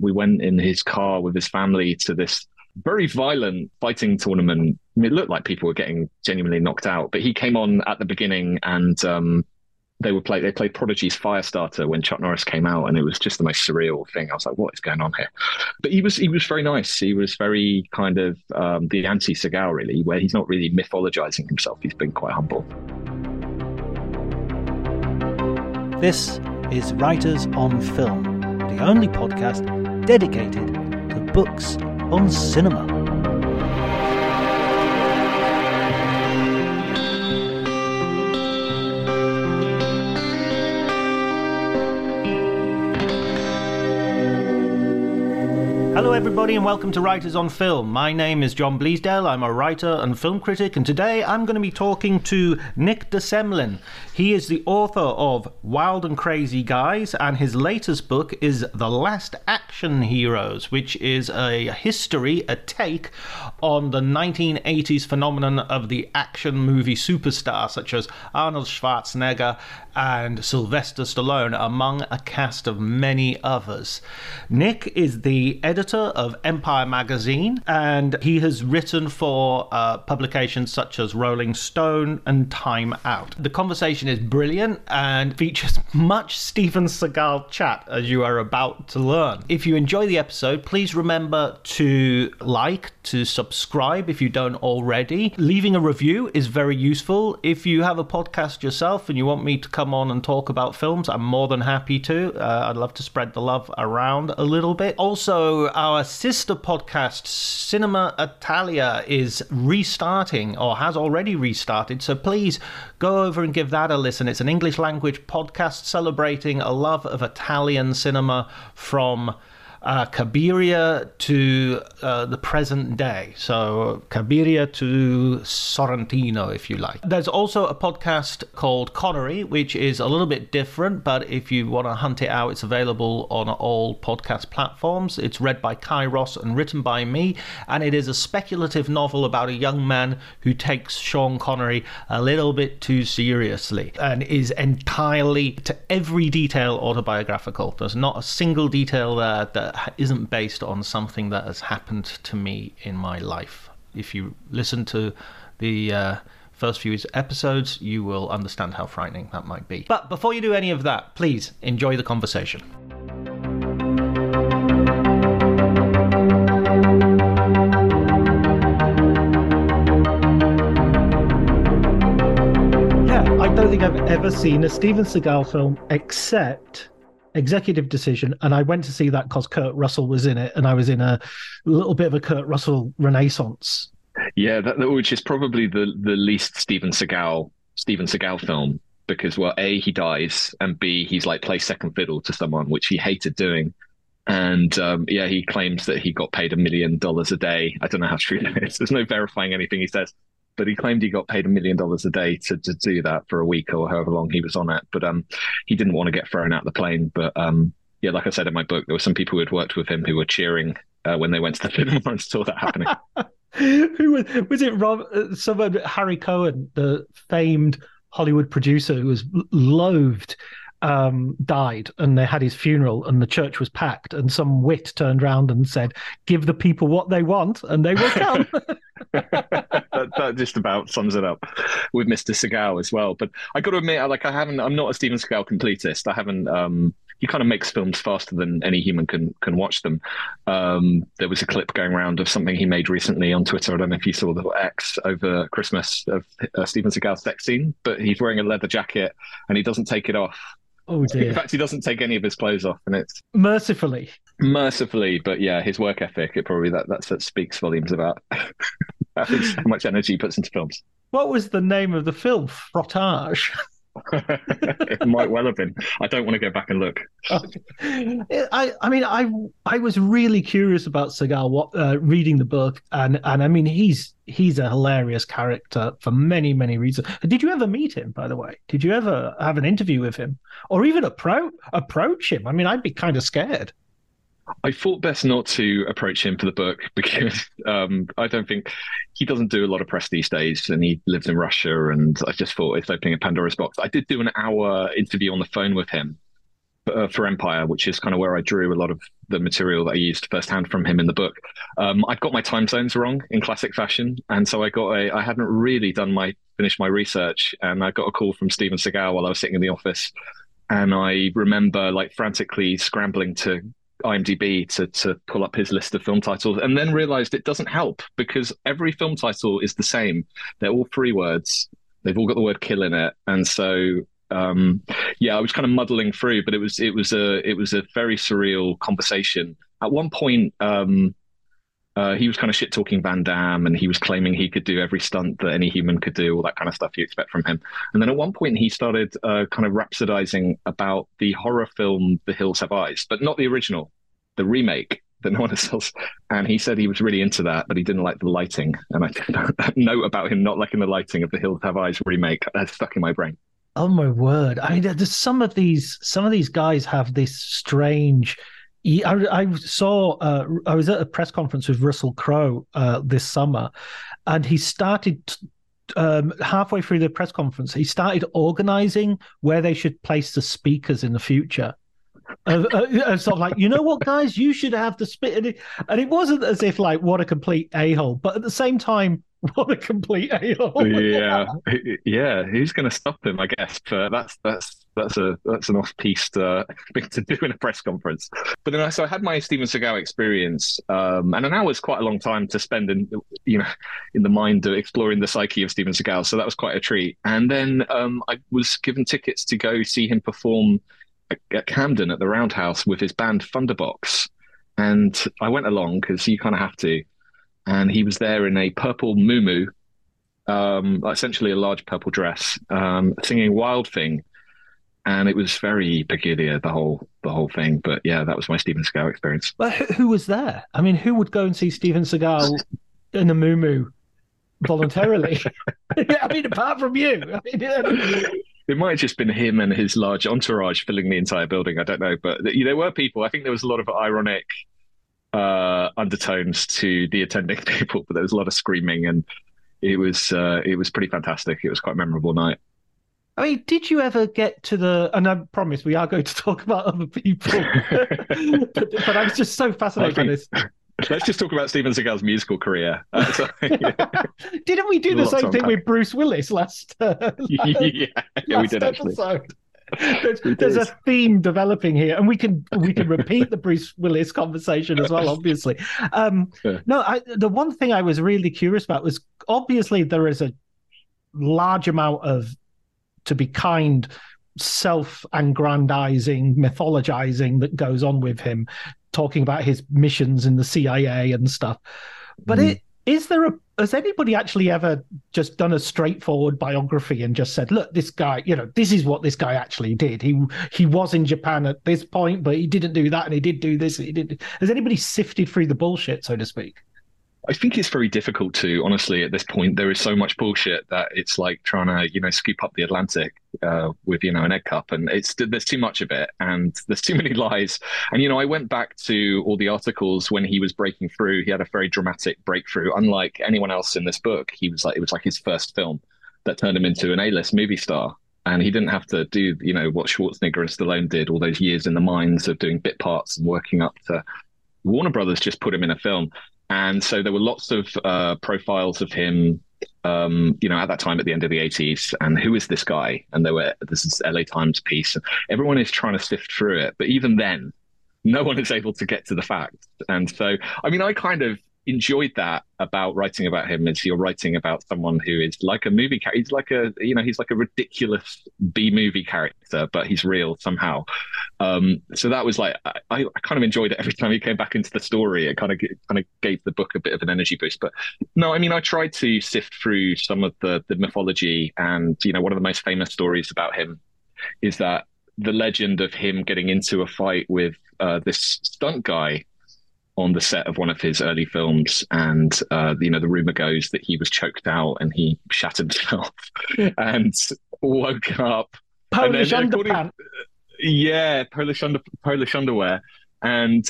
We went in his car with his family to this very violent fighting tournament. I mean, it looked like people were getting genuinely knocked out, but he came on at the beginning and they played Prodigy's Firestarter when Chuck Norris came out, and it was just the most surreal thing. I was like, what is going on here? But he was very nice. He was very kind of the anti-Seagal, really, where he's not really mythologizing himself. He's been quite humble. This is Writers on Film, the only podcast dedicated to books on cinema. Hello everybody and welcome to Writers on Film. My name is John Bleasdale, I'm a writer and film critic, and today I'm going to be talking to Nick de Semlin. He is the author of Wild and Crazy Guys, and his latest book is The Last Action Heroes, which is a take on the 1980s phenomenon of the action movie superstar such as Arnold Schwarzenegger and Sylvester Stallone, among a cast of many others. Nick is the editor of Empire magazine, and he has written for publications such as Rolling Stone and Time Out. The conversation is brilliant and features much Steven Seagal chat, as you are about to learn. If you enjoy the episode, please remember to like, to subscribe if you don't already. Leaving a review is very useful. If you have a podcast yourself and you want me to come on and talk about films, I'm more than happy to. I'd love to spread the love around a little bit. Also, our sister podcast, Cinema Italia, is restarting or has already restarted, so please go over and give that a listen. It's an English language podcast celebrating a love of Italian cinema from Cabiria to the present day. So Cabiria to Sorrentino, if you like. There's also a podcast called Connery, which is a little bit different, but if you want to hunt it out, it's available on all podcast platforms. It's read by Kai Ross and written by me, and it is a speculative novel about a young man who takes Sean Connery a little bit too seriously and is entirely, to every detail, autobiographical. There's not a single detail there that isn't based on something that has happened to me in my life. If you listen to the first few episodes, you will understand how frightening that might be. But before you do any of that, please enjoy the conversation. Yeah, I don't think I've ever seen a Steven Seagal film except Executive Decision, and I went to see that because Kurt Russell was in it, and I was in a little bit of a Kurt Russell renaissance. Yeah, which is probably the least Steven Seagal film because, well, A, he dies, and B, he's like plays second fiddle to someone, which he hated doing. And yeah, he claims that he got paid $1 million a day. I don't know how true that is. There's no verifying anything he says, but he claimed he got paid $1 million a day to do that for a week or however long he was on it. But he didn't want to get thrown out of the plane. But yeah, like I said in my book, there were some people who had worked with him who were cheering when they went to the cinema and saw that happening. Who was it? Someone, Harry Cohen, the famed Hollywood producer who was loathed, died, and they had his funeral and the church was packed, and some wit turned round and said, give the people what they want and they will come. that just about sums it up with Mr. Seagal as well. But I got to admit, like, I'm not a Steven Seagal completist. I haven't, he kind of makes films faster than any human can watch them. There was a clip going around of something he made recently on Twitter. I don't know if you saw the X over Christmas of Steven Seagal's sex scene, but he's wearing a leather jacket and he doesn't take it off. Oh dear. In fact, he doesn't take any of his clothes off, and it's mercifully, but yeah, his work ethic, it probably that speaks volumes about how much energy he puts into films. What was the name of the film? Frottage. It might well have been. I don't want to go back and look. I mean, I was really curious about Seagal reading the book, and I mean, he's a hilarious character for many, many reasons. Did you ever meet him, by the way? Did you ever have an interview with him, or even approach him? I mean, I'd be kind of scared. I thought best not to approach him for the book because I don't think he doesn't do a lot of press these days, and he lives in Russia, and I just thought it's opening a Pandora's box. I did do an hour interview on the phone with him for Empire, which is kind of where I drew a lot of the material that I used firsthand from him in the book. I've got my time zones wrong in classic fashion, and so I hadn't really finished my research, and I got a call from Steven Seagal while I was sitting in the office, and I remember like frantically scrambling to IMDb to pull up his list of film titles, and then realized it doesn't help because every film title is the same. They're all three words. They've all got the word kill in it. And so, yeah, I was kind of muddling through, but it was a very surreal conversation. At one point, he was kind of shit talking Van Damme, and he was claiming he could do every stunt that any human could do, all that kind of stuff you expect from him. And then at one point he started kind of rhapsodizing about the horror film The Hills Have Eyes, but not the original, the remake that no one sells. And he said he was really into that, but he didn't like the lighting. And I that note about him not liking the lighting of The Hills Have Eyes remake, that's stuck in my brain. Oh my word! I mean, there's some of these guys have this strange. I was at a press conference with Russell Crowe this summer, and he started halfway through the press conference, he started organizing where they should place the speakers in the future. Sort of like, you know what, guys, you should have the speaker. And it wasn't as if like, what a complete a-hole, but at the same time, what a complete a-hole. Yeah. Who's going to stop him? I guess that's an off-piste thing to do in a press conference. But then, so I had my Steven Seagal experience, and an hour is quite a long time to spend in the mind of exploring the psyche of Steven Seagal. So that was quite a treat. And then I was given tickets to go see him perform at Camden at the Roundhouse with his band Thunderbox, and I went along because you kind of have to. And he was there in a purple muumuu, essentially a large purple dress, singing Wild Thing. And it was very peculiar, the whole thing. But yeah, that was my Steven Seagal experience. But who was there? I mean, who would go and see Steven Seagal in a muumuu voluntarily? I mean, apart from you. I mean, yeah. It might have just been him and his large entourage filling the entire building. I don't know. But there were people. I think there was a lot of ironic undertones to the attending people, but there was a lot of screaming, and it was pretty fantastic. It was quite a memorable night. I mean, did you ever get to the? And I promise we are going to talk about other people, but I was just so fascinated by this. Let's just talk about Steven Seagal's musical career. Didn't we do the same thing with Bruce Willis last we did episode? There's a theme developing here, and we can repeat the Bruce Willis conversation as well, obviously. The one thing I was really curious about was, obviously there is a large amount of, to be kind, self-aggrandizing, mythologizing that goes on with him, talking about his missions in the CIA and stuff. But is there a has anybody actually ever just done a straightforward biography and just said, look, this guy, you know, this is what this guy actually did. He was in Japan at this point, but he didn't do that, and he did do this. He did. Has anybody sifted through the bullshit, so to speak? I think it's very difficult to, honestly, at this point. There is so much bullshit that it's like trying to, you know, scoop up the Atlantic with, you know, an egg cup, and it's, there's too much of it, and there's too many lies. And, you know, I went back to all the articles when he was breaking through. He had a very dramatic breakthrough. Unlike anyone else in this book, he was like, it was like his first film that turned him into an A-list movie star. And he didn't have to do, you know, what Schwarzenegger and Stallone did, all those years in the mines of doing bit parts and working up to Warner Brothers, just put him in a film. And so there were lots of profiles of him, you know, at that time, at the end of the 80s. And who is this guy? And there were, this is LA Times piece. Everyone is trying to sift through it. But even then, no one is able to get to the facts. And so, I mean, I kind of enjoyed that about writing about him, is you're writing about someone who is like a movie character. He's like a, you know, he's like a ridiculous B-movie character, but he's real somehow. So that was like, I kind of enjoyed it every time he came back into the story. It kind of gave the book a bit of an energy boost. But no, I mean, I tried to sift through some of the mythology, and, you know, one of the most famous stories about him is that the legend of him getting into a fight with this stunt guy on the set of one of his early films, and you know, the rumor goes that he was choked out and he shat himself and woke up. Polish underpants. Yeah, Polish underwear. And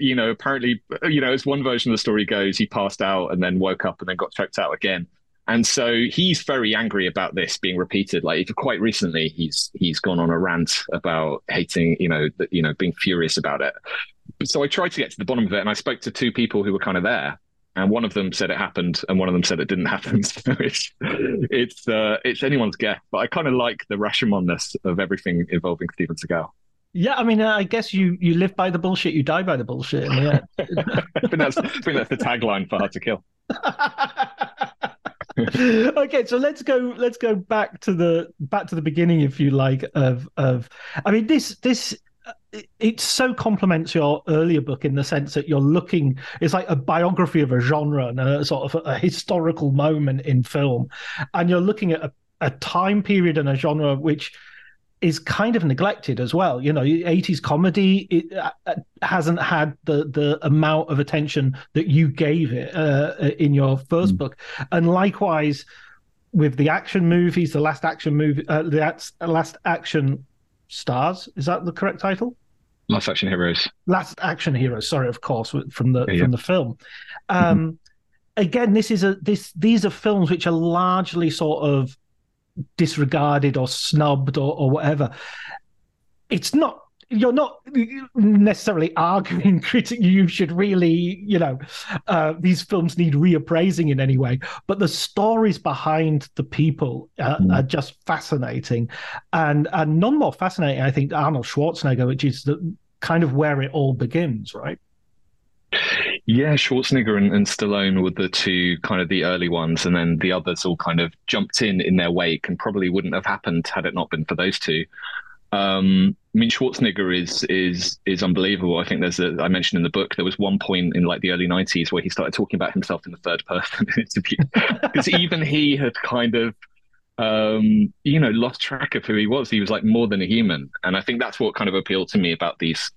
you know, apparently, you know, as one version of the story goes, he passed out and then woke up and then got choked out again. And so he's very angry about this being repeated. Like, quite recently, he's gone on a rant about hating, you know, being furious about it. So I tried to get to the bottom of it, and I spoke to two people who were kind of there, and one of them said it happened and one of them said it didn't happen. So it's anyone's guess, but I kind of like the Rashomon-ness of everything involving Steven Seagal. Yeah, I mean, I guess you live by the bullshit, you die by the bullshit. Yeah. I think that's the tagline for Hard to Kill. Okay, so let's go back to the beginning, if you like, of I mean, this it so complements your earlier book in the sense that you're looking, it's like a biography of a genre and a sort of a historical moment in film, and you're looking at a time period and a genre which is kind of neglected as well. You know, 80s comedy, it hasn't had the amount of attention that you gave it in your first book. And likewise with the action movies, the Last Action Stars, is that the correct title? Last Action Heroes. Last Action Heroes, sorry, of course, from the film. Again, these are films which are largely sort of disregarded or snubbed or whatever. It's not, you're not necessarily arguing critic, you should really, you know, these films need reappraising in any way, but the stories behind the people are just fascinating, and none more fascinating, I think, Arnold Schwarzenegger, which is the kind of where it all begins, right? Yeah, Schwarzenegger and Stallone were the two kind of the early ones, and then the others all kind of jumped in their wake, and probably wouldn't have happened had it not been for those two. I mean, Schwarzenegger is unbelievable. I think I mentioned in the book, there was one point in like the early 90s where he started talking about himself in the third person interview, because even he had kind of, you know, lost track of who he was. He was like more than a human. And I think that's what kind of appealed to me about these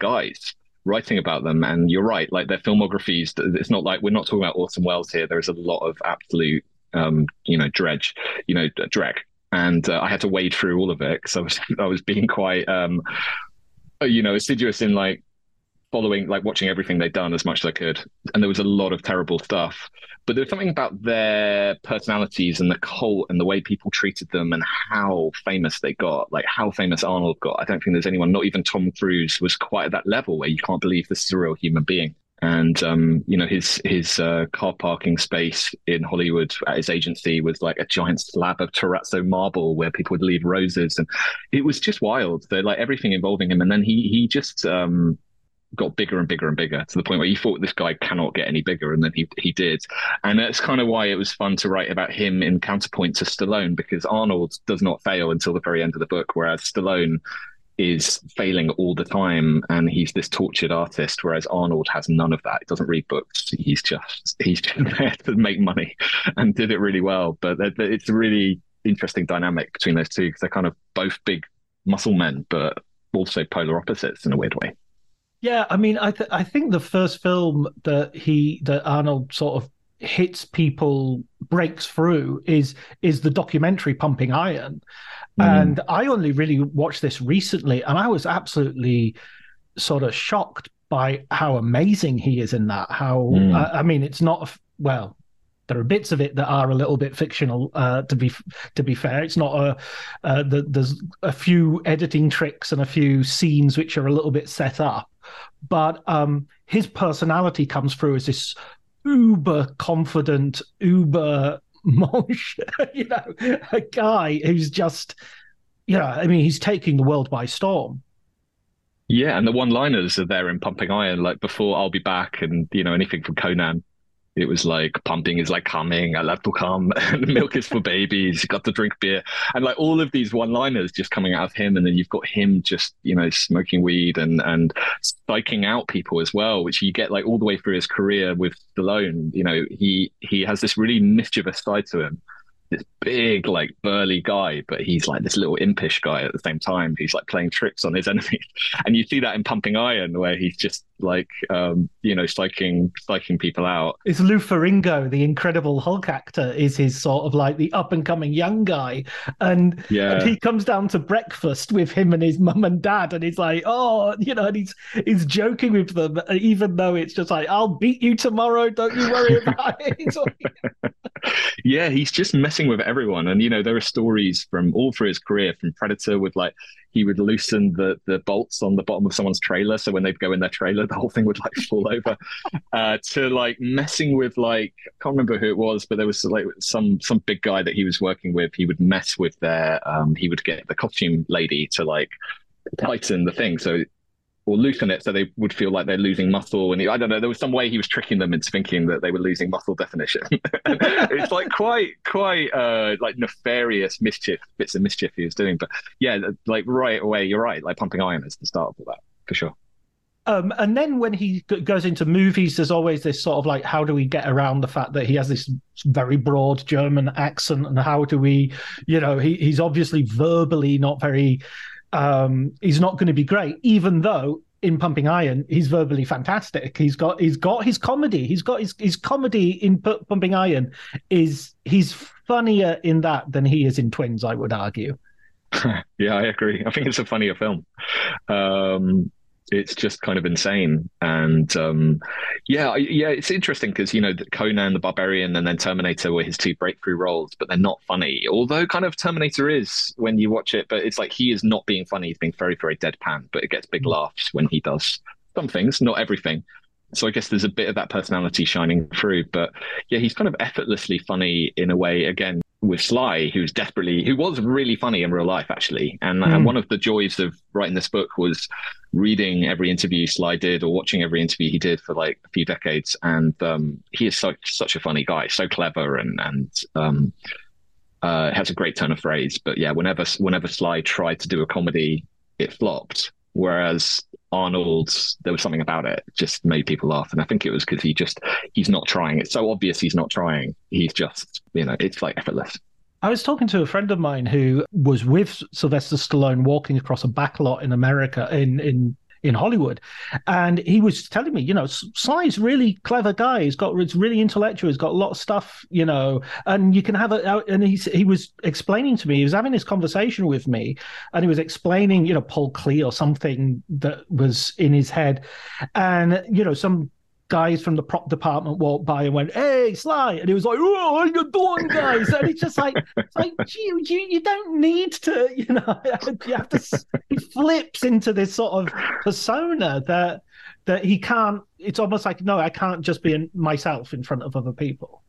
guys, writing about them. And you're right, like their filmographies, it's not like, we're not talking about Orson Welles here. There is a lot of absolute, you know, drag. And I had to wade through all of it because I was being quite, you know, assiduous in like following, like watching everything they'd done as much as I could. And there was a lot of terrible stuff. But there was something about their personalities and the cult and the way people treated them and how famous they got, like how famous Arnold got. I don't think there's anyone, not even Tom Cruise, was quite at that level where you can't believe this is a real human being. And, you know, his car parking space in Hollywood at his agency was like a giant slab of terrazzo marble where people would leave roses. And it was just wild. They're like everything involving him. And then he just got bigger and bigger and bigger, to the point where you thought this guy cannot get any bigger. And then he did. And that's kind of why it was fun to write about him in counterpoint to Stallone, because Arnold does not fail until the very end of the book, whereas Stallone is failing all the time and he's this tortured artist, whereas Arnold has none of that. He doesn't read books. He's just there to make money, and did it really well. But it's a really interesting dynamic between those two, because they're kind of both big muscle men, but also polar opposites in a weird way. Yeah, I mean, I think the first film that Arnold sort of hits people, breaks through, is the documentary Pumping Iron. And I only really watched this recently, and I was absolutely sort of shocked by how amazing he is in that. I mean, it's not, well, there are bits of it that are a little bit fictional, to be fair. It's not there's a few editing tricks and a few scenes which are a little bit set up, but his personality comes through as this uber confident, uber mosh, you know, a guy who's just, you know, I mean, he's taking the world by storm. Yeah, and the one-liners are there in Pumping Iron, like before I'll be back, and, you know, anything from Conan. It was like, pumping is like coming, I love to come, and milk is for babies, you got to drink beer. And like all of these one-liners just coming out of him, and then you've got him just, you know, smoking weed and psyching out people as well, which you get like all the way through his career with Stallone. You know, he has this really mischievous side to him. This big, like, burly guy, but he's like this little impish guy at the same time. He's like playing tricks on his enemies, and you see that in Pumping Iron, where he's just like, you know, psyching people out. It's Lou Ferrigno, the Incredible Hulk actor, is his sort of like the up and coming young guy, and he comes down to breakfast with him and his mum and dad, and he's like, oh, you know, and he's joking with them, even though it's just like, I'll beat you tomorrow, don't you worry about it. Yeah, he's just messing with everyone. And, you know, there are stories from all through his career, from Predator, with like, he would loosen the bolts on the bottom of someone's trailer, so when they'd go in their trailer, the whole thing would like fall over, to like messing with, like, I can't remember who it was, but there was like some big guy that he was working with. He would mess with their, he would get the costume lady to like tighten the thing, so, or loosen it, so they would feel like they're losing muscle. And I don't know, there was some way he was tricking them into thinking that they were losing muscle definition. It's like quite like nefarious bits of mischief he was doing. But yeah, like right away, you're right, like Pumping Iron is the start of all that, for sure. And then when he goes into movies, there's always this sort of like, how do we get around the fact that he has this very broad German accent, and how do we, you know, he's obviously verbally not very... he's not going to be great, even though in Pumping Iron he's verbally fantastic. He's got his comedy. He's got his comedy in Pumping Iron. He's funnier in that than he is in Twins, I would argue. Yeah, I agree. I think it's a funnier film. It's just kind of insane, and yeah, it's interesting because, you know, Conan the Barbarian and then Terminator were his two breakthrough roles, but they're not funny. Although kind of Terminator is when you watch it, but it's like he is not being funny. He's being very, very deadpan, but it gets big laughs when he does some things, not everything. So I guess there's a bit of that personality shining through, but yeah, he's kind of effortlessly funny in a way. Again, with Sly, who was really funny in real life, actually. And one of the joys of writing this book was reading every interview Sly did, or watching every interview he did for like a few decades. And he is such a funny guy, so clever, and has a great turn of phrase. But yeah, whenever Sly tried to do a comedy, it flopped. Whereas Arnold's, there was something about it, just made people laugh. And I think it was because he's not trying. It's so obvious he's not trying. He's just, you know, it's like effortless. I was talking to a friend of mine who was with Sylvester Stallone walking across a backlot in America, in Hollywood. And he was telling me, you know, Sly's really clever guy. He's really intellectual. He's got a lot of stuff, you know, and you can have it out. And he was explaining to me, he was having this conversation with me, and he was explaining, you know, Paul Klee or something that was in his head. And, you know, some guys from the prop department walked by and went, "Hey, Sly," and he was like, "Oh, how you doing, guys?" And it's just like, it's like, you don't need to, you know. You have to. It flips into this sort of persona that he can't. It's almost like, no, I can't just be myself in front of other people.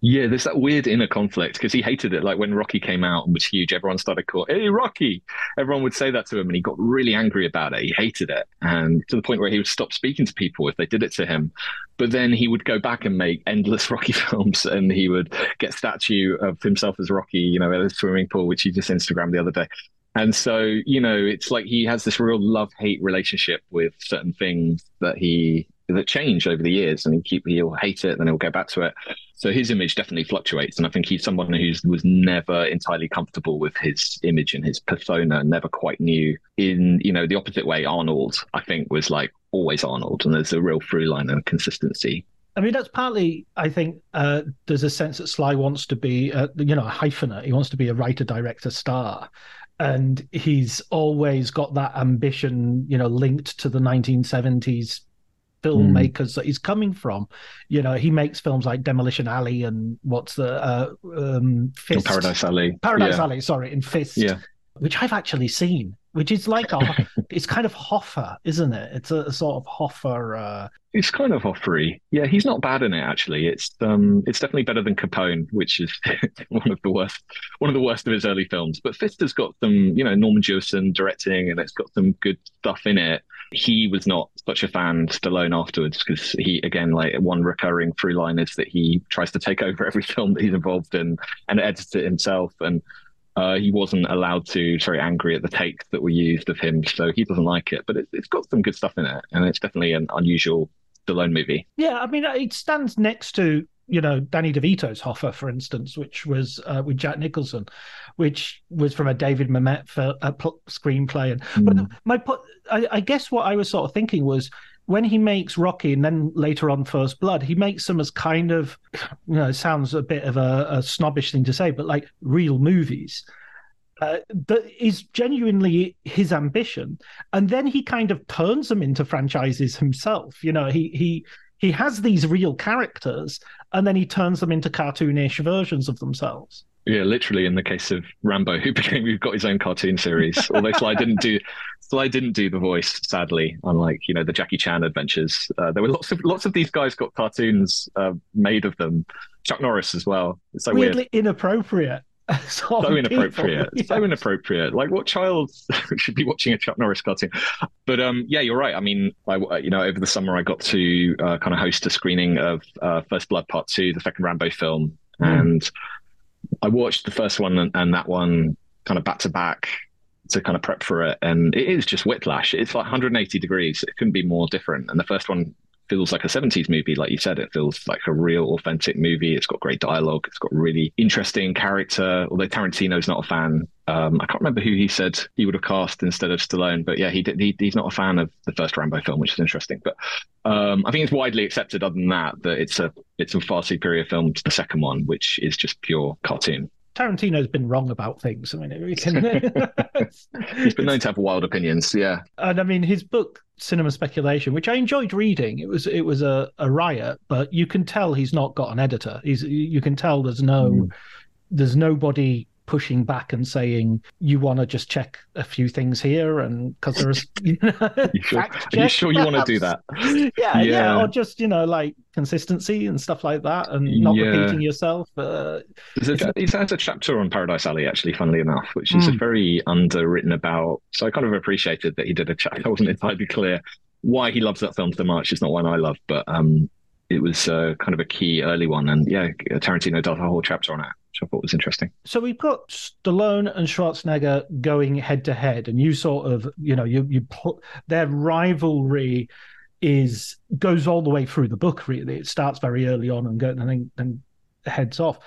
Yeah, there's that weird inner conflict, because he hated it. Like when Rocky came out and was huge, everyone started calling, "Hey, Rocky!" Everyone would say that to him, and he got really angry about it. He hated it, and to the point where he would stop speaking to people if they did it to him. But then he would go back and make endless Rocky films, and he would get a statue of himself as Rocky, you know, at a swimming pool, which he just Instagrammed the other day. And so, you know, it's like he has this real love-hate relationship with certain things that change over the years, and he'll hate it, then he'll go back to it. So his image definitely fluctuates, and I think he's someone who was never entirely comfortable with his image and his persona, and never quite knew. In, you know, the opposite way, Arnold, I think, was like always Arnold, and there's a real through line and consistency. I mean, that's partly, I think, there's a sense that Sly wants to be, a hyphenate. He wants to be a writer, director, star. And he's always got that ambition, you know, linked to the 1970s filmmakers that he's coming from. You know, he makes films like Demolition Alley and Fist. Paradise Alley. And Fist, which I've actually seen, which is like it's kind of Hoffa, isn't it? It's a sort of Hoffa. It's kind of Hoffery. Yeah, he's not bad in it, actually. It's definitely better than Capone, which is one of the worst of his early films. But Fist has got some, you know, Norman Jewison directing, and it's got some good stuff in it. He was not such a fan, Stallone, afterwards, because he, again, like one recurring through line is that he tries to take over every film that he's involved in and edits it himself. And he wasn't allowed to. He's very angry at the takes that were used of him, so he doesn't like it. But it's got some good stuff in it, and it's definitely an unusual Stallone movie. Yeah, I mean, it stands next to, you know, Danny DeVito's Hoffa, for instance, which was with Jack Nicholson, which was from a David Mamet screenplay. And but I guess what I was sort of thinking was, when he makes Rocky and then later on First Blood, he makes them as kind of, you know, it sounds a bit of a snobbish thing to say, but like real movies. That is genuinely his ambition. And then he kind of turns them into franchises himself. You know, he has these real characters, and then he turns them into cartoonish versions of themselves. Yeah, literally in the case of Rambo, who got his own cartoon series. Although Sly didn't do the voice, sadly, unlike, you know, the Jackie Chan adventures. There were lots of these guys got cartoons made of them. Chuck Norris as well. It's so weirdly weird. Inappropriate. So inappropriate. Yes. So inappropriate. Like, what child should be watching a Chuck Norris cartoon? But yeah, you're right. I mean, I over the summer I got to kind of host a screening of First Blood Part 2, the second Rambo film, and I watched the first one and that one kind of back to back to kind of prep for it. And it is just whiplash. It's like 180 degrees. It couldn't be more different. And the first one feels like a 70s movie. Like you said, it feels like a real authentic movie. It's got great dialogue. It's got really interesting character. Although Tarantino's not a fan. I can't remember who he said he would have cast instead of Stallone, but yeah, he's not a fan of the first Rambo film, which is interesting. But I think it's widely accepted, other than that it's a far superior film to the second one, which is just pure cartoon. Tarantino's been wrong about things. I mean, he's been known to have wild opinions, yeah. And I mean, his book, Cinema Speculation, which I enjoyed reading, it was a riot, but you can tell he's not got an editor. You can tell there's nobody pushing back and saying, you want to just check a few things here, and because there's are you sure you want to do that? Yeah, or just, you know, like consistency and stuff like that, and not repeating yourself. He's had a chapter on Paradise Alley, actually, funnily enough, which is very underwritten about, so I kind of appreciated that he did a chapter. I wasn't entirely clear why he loves that film so much. It's not one I love, but it was kind of a key early one, and yeah, Tarantino does a whole chapter on it, which I thought was interesting. So we've got Stallone and Schwarzenegger going head to head, and you sort of, you know, their rivalry goes all the way through the book. Really, it starts very early on and then heads off,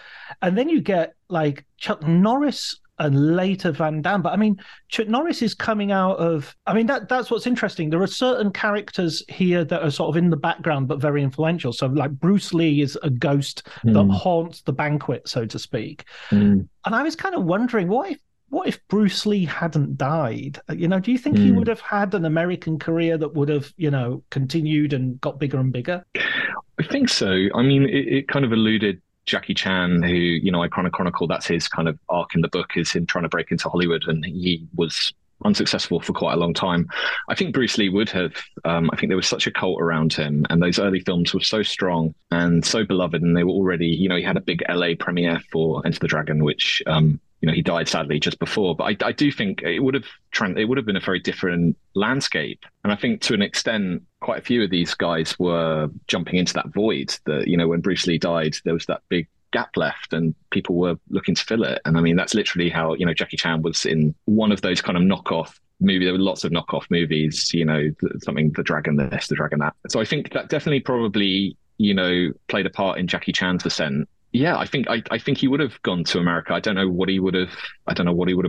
and then you get like Chuck Norris and later Van Damme. But I mean, Chuck Norris is coming out of, I mean, that's what's interesting. There are certain characters here that are sort of in the background, but very influential. So like Bruce Lee is a ghost that haunts the banquet, so to speak. And I was kind of wondering, what if Bruce Lee hadn't died? You know, do you think he would have had an American career that would have, you know, continued and got bigger and bigger? I think so. I mean, it kind of alluded Jackie Chan, who, you know, I kind of chronicle, that's his kind of arc in the book, is him trying to break into Hollywood, and he was unsuccessful for quite a long time. I think Bruce Lee would have, I think there was such a cult around him, and those early films were so strong and so beloved, and they were already, you know, he had a big LA premiere for Enter the Dragon, which, you know, he died sadly just before, but I do think it would have been a very different landscape. And I think to an extent, quite a few of these guys were jumping into that void that, you know, when Bruce Lee died, there was that big gap left and people were looking to fill it. And I mean, that's literally how, you know, Jackie Chan was in one of those kind of knockoff movie. There were lots of knockoff movies, you know, something, The Dragon this, The Dragon that. So I think that definitely probably, you know, played a part in Jackie Chan's ascent. Yeah, I think he would have gone to America. I don't know what he would have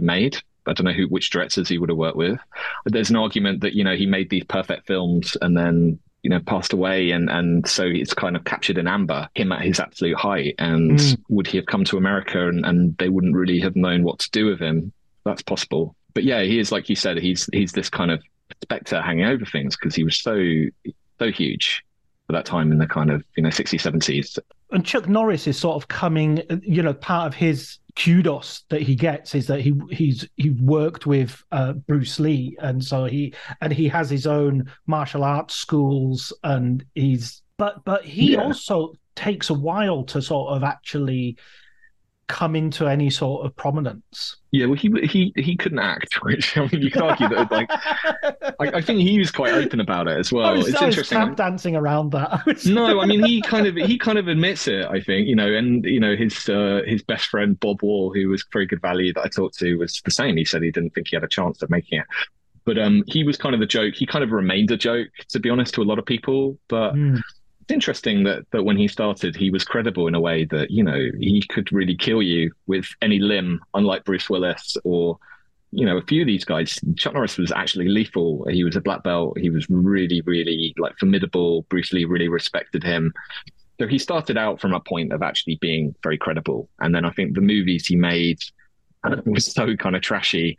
made. I don't know which directors he would have worked with. But there's an argument that, you know, he made these perfect films and then, you know, passed away. And so it's kind of captured in amber, him at his absolute height. And would he have come to America and they wouldn't really have known what to do with him? That's possible. But yeah, he is, like you said, he's this kind of spectre hanging over things because he was so huge at that time in the kind of, you know, 60s, 70s. And Chuck Norris is sort of coming, you know, part of his kudos that he gets is that he worked with Bruce Lee, and so he has his own martial arts schools, and he also takes a while to sort of actually come into any sort of prominence. Yeah, well, he couldn't act, which, I mean, you could argue that, like, I think he was quite open about it as well. It's interesting. I was tap dancing around that. No, I mean, he kind of admits it, I think, you know, and, you know, his best friend, Bob Wall, who was very good value that I talked to, was the same. He said he didn't think he had a chance of making it. But he was kind of the joke. He kind of remained a joke, to be honest, to a lot of people. But... It's interesting that when he started, he was credible in a way that, you know, he could really kill you with any limb, unlike Bruce Willis or, you know, a few of these guys. Chuck Norris was actually lethal. He was a black belt. He was really, really, like, formidable. Bruce Lee really respected him. So he started out from a point of actually being very credible. And then I think the movies he made was so kind of trashy.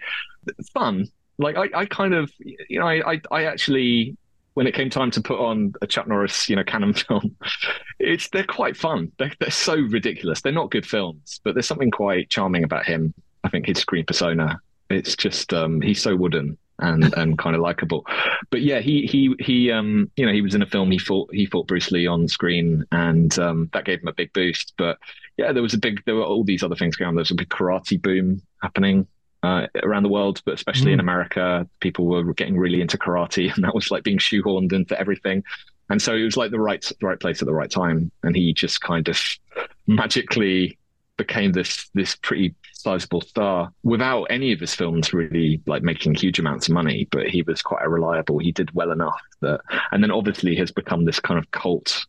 Fun. Like, I actually... when it came time to put on a Chuck Norris, you know, canon film, they're quite fun. They're so ridiculous. They're not good films, but there's something quite charming about him. I think his screen persona, it's just, he's so wooden and kind of likable. But yeah, he you know, he was in a film, he fought Bruce Lee on screen, and that gave him a big boost. But yeah, there were all these other things going on. There was a big karate boom happening around the world, but especially in America, people were getting really into karate, and that was like being shoehorned into everything. And so it was like the right place at the right time. And he just kind of magically became this pretty sizable star without any of his films really like making huge amounts of money, but he was quite reliable. He did well enough that, and then obviously has become this kind of cult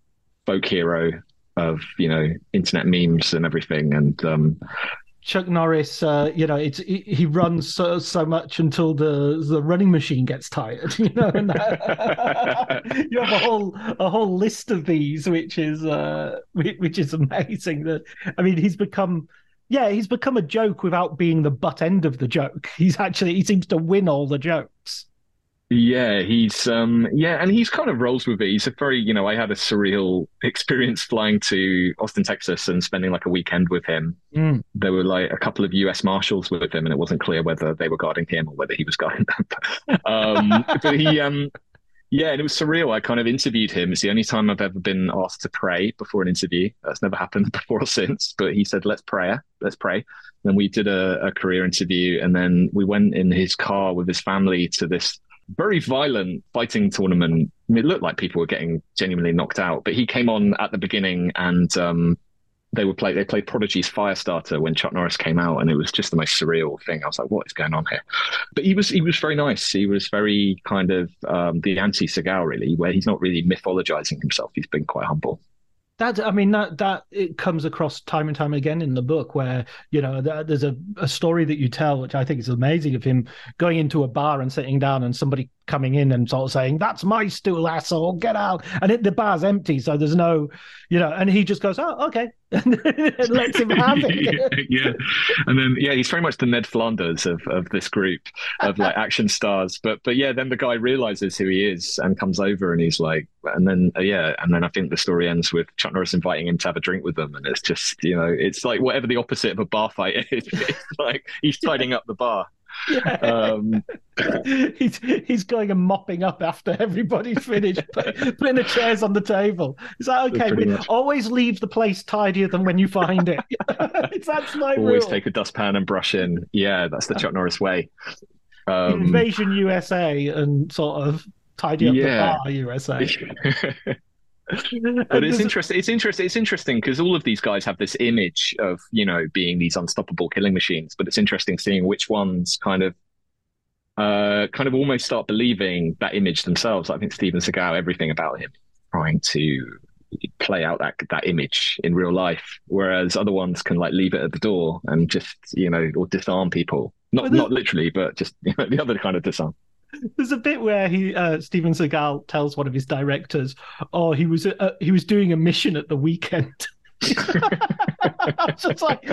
folk hero of, you know, internet memes and everything. And, Chuck Norris, you know, he runs so much until the running machine gets tired, you know. And you have a whole list of these, which is amazing. That, I mean, he's become a joke without being the butt end of the joke. He seems to win all the jokes. Yeah, and he's kind of rolls with it. He's a very, you know, I had a surreal experience flying to Austin, Texas and spending like a weekend with him. There were like a couple of US Marshals with him, and it wasn't clear whether they were guarding him or whether he was guarding them. But he, yeah, and it was surreal. I kind of interviewed him. It's the only time I've ever been asked to pray before an interview. That's never happened before or since, but he said, let's pray. Then we did a career interview, and then we went in his car with his family to this very violent fighting tournament. I mean, it looked like people were getting genuinely knocked out, but he came on at the beginning, and they played Prodigy's Firestarter when Chuck Norris came out, and it was just the most surreal thing. I was like, what is going on here? But he was very nice. He was very kind of the anti-Seagal, really, where he's not really mythologizing himself. He's been quite humble. That it comes across time and time again in the book, where, you know, there's a story that you tell, which I think is amazing, of him going into a bar and sitting down and somebody coming in and sort of saying, "That's my stool, asshole, get out." And the bar's empty, so there's no, you know, and he just goes, "Oh, okay," and lets him have it. Yeah. And then, yeah, he's very much the Ned Flanders of this group of like action stars. But yeah, then the guy realizes who he is and comes over, and he's like, and then, yeah. And then I think the story ends with Chuck Norris inviting him to have a drink with them. And it's just, you know, it's like whatever the opposite of a bar fight is, it's like he's tidying up the bar. Yeah. He's going and mopping up after everybody's finished, putting the chairs on the table. It's like, okay, always leave the place tidier than when you find it. That's my rule. Always take a dustpan and brush in. Yeah, that's the Chuck Norris way. Invasion USA and sort of tidy up the bar USA. But it's interesting because all of these guys have this image of, you know, being these unstoppable killing machines, but it's interesting seeing which ones kind of almost start believing that image themselves. I think Steven Seagal, everything about him trying to play out that image in real life, whereas other ones can like leave it at the door and just, you know, or disarm people, not literally, but just, you know, the other kind of disarm. There's a bit where Steven Seagal tells one of his directors, "Oh, he was doing a mission at the weekend." just like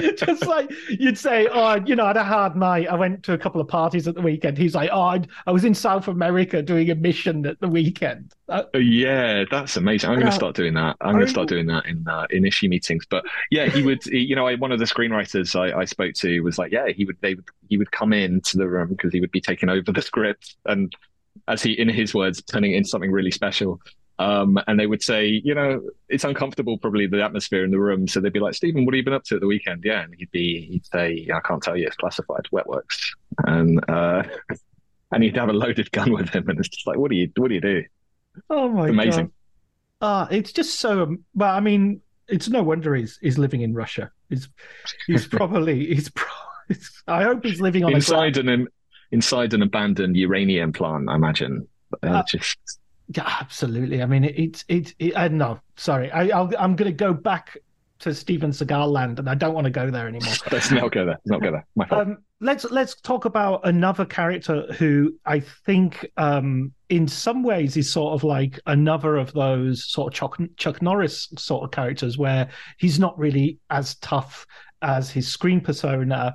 you'd say, "Oh, you know, I had a hard night. I went to a couple of parties at the weekend." He's like, "Oh, I was in South America doing a mission at the weekend." Yeah, that's amazing. I'm going to start doing that. I'm going to start doing that in issue meetings. But yeah, one of the screenwriters I spoke to was like, yeah, he would come into the room because he would be taking over the script and, as he, in his words, turning it into something really special. And they would say, you know, it's uncomfortable, probably the atmosphere in the room. So they'd be like, "Stephen, what have you been up to at the weekend?" Yeah, and he'd say, "I can't tell you. It's classified. Wet works." And he'd have a loaded gun with him, and it's just like, what do you do? Oh my God! Amazing. It's just so. Well, I mean, it's no wonder he's living in Russia. He's probably I hope he's living on inside an abandoned uranium plant, I imagine. Yeah, absolutely. I mean, I'm going to go back to Steven Seagal land, and I don't want to go there anymore. Let's not go there. My fault. Let's talk about another character who I think, in some ways, is sort of like another of those sort of Chuck Norris sort of characters, where he's not really as tough as his screen persona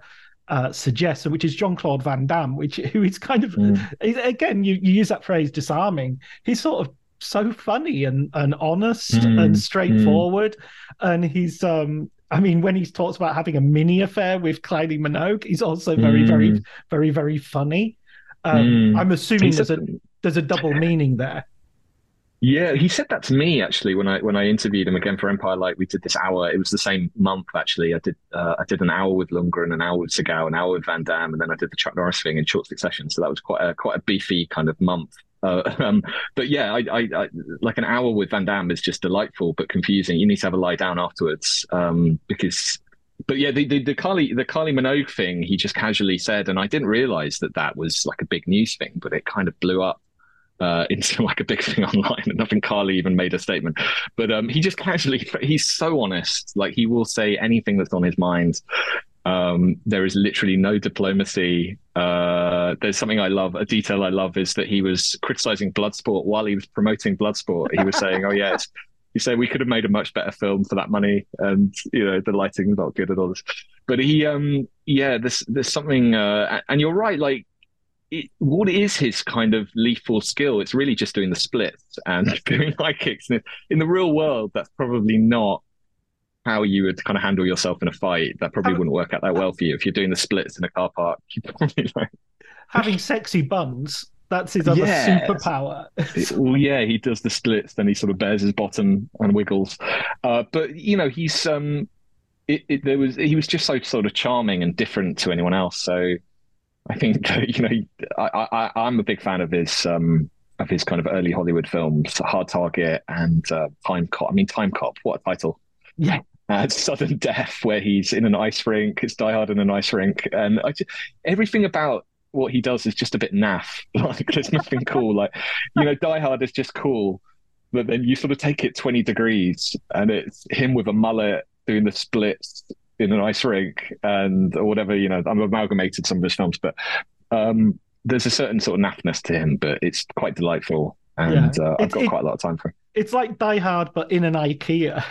suggests, which is Jean-Claude Van Damme, who is kind of, again, you use that phrase, disarming. He's sort of so funny and honest and straightforward, and he's I mean, when he talks about having a mini affair with Kylie Minogue, he's also very, very, very, very funny. I'm assuming there's a double meaning there. Yeah, he said that to me actually when I interviewed him again for Empire. Like, we did this hour. It was the same month actually. I did an hour with Lundgren, an hour with Seagal, an hour with Van Damme, and then I did the Chuck Norris thing in short succession. So that was quite a beefy kind of month. But yeah, I like, an hour with Van Damme is just delightful but confusing. You need to have a lie down afterwards because. But yeah, the Kylie Minogue thing he just casually said, and I didn't realize that was like a big news thing, but it kind of blew up into like a big thing online, and I think Carly even made a statement. But he just casually, he's so honest. Like, he will say anything that's on his mind. There is literally no diplomacy. There's something I love. A detail I love is that he was criticizing Bloodsport while he was promoting Bloodsport. He was saying, "Oh yeah, he said we could have made a much better film for that money, and you know the lighting's not good at all." But he, there's something, and you're right, like. What is his kind of lethal skill? It's really just doing the splits and doing high kicks. And in the real world, that's probably not how you would kind of handle yourself in a fight. That probably wouldn't work out that well for you. If you're doing the splits in a car park, you're probably like... Having sexy buns, that's his other superpower. Well, yeah, he does the splits, then he sort of bares his bottom and wiggles. But, you know, he was just so sort of charming and different to anyone else. So... I think, you know, I'm a big fan of his kind of early Hollywood films, Hard Target and Time Cop. I mean, Time Cop, what a title! Yeah, Sudden Death, where he's in an ice rink. It's Die Hard in an ice rink, and everything about what he does is just a bit naff. Like, there's nothing cool. Like, you know, Die Hard is just cool, but then you sort of take it 20 degrees, and it's him with a mullet doing the splits in an ice rink and or whatever, you know. I've amalgamated some of his films, but there's a certain sort of naffness to him, but it's quite delightful, and yeah. I've got quite a lot of time for him. It's like Die Hard, but in an IKEA.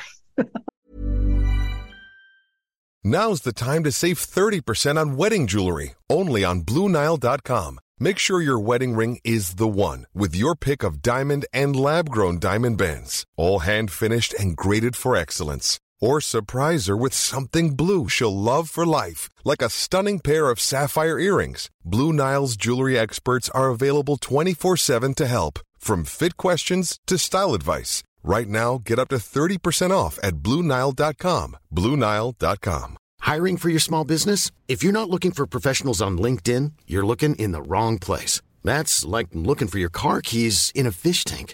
Now's the time to save 30% on wedding jewelry, only on BlueNile.com. Make sure your wedding ring is the one with your pick of diamond and lab-grown diamond bands, all hand-finished and graded for excellence. Or surprise her with something blue she'll love for life, like a stunning pair of sapphire earrings. Blue Nile's jewelry experts are available 24/7 to help, from fit questions to style advice. Right now, get up to 30% off at BlueNile.com. BlueNile.com. Hiring for your small business? If you're not looking for professionals on LinkedIn, you're looking in the wrong place. That's like looking for your car keys in a fish tank.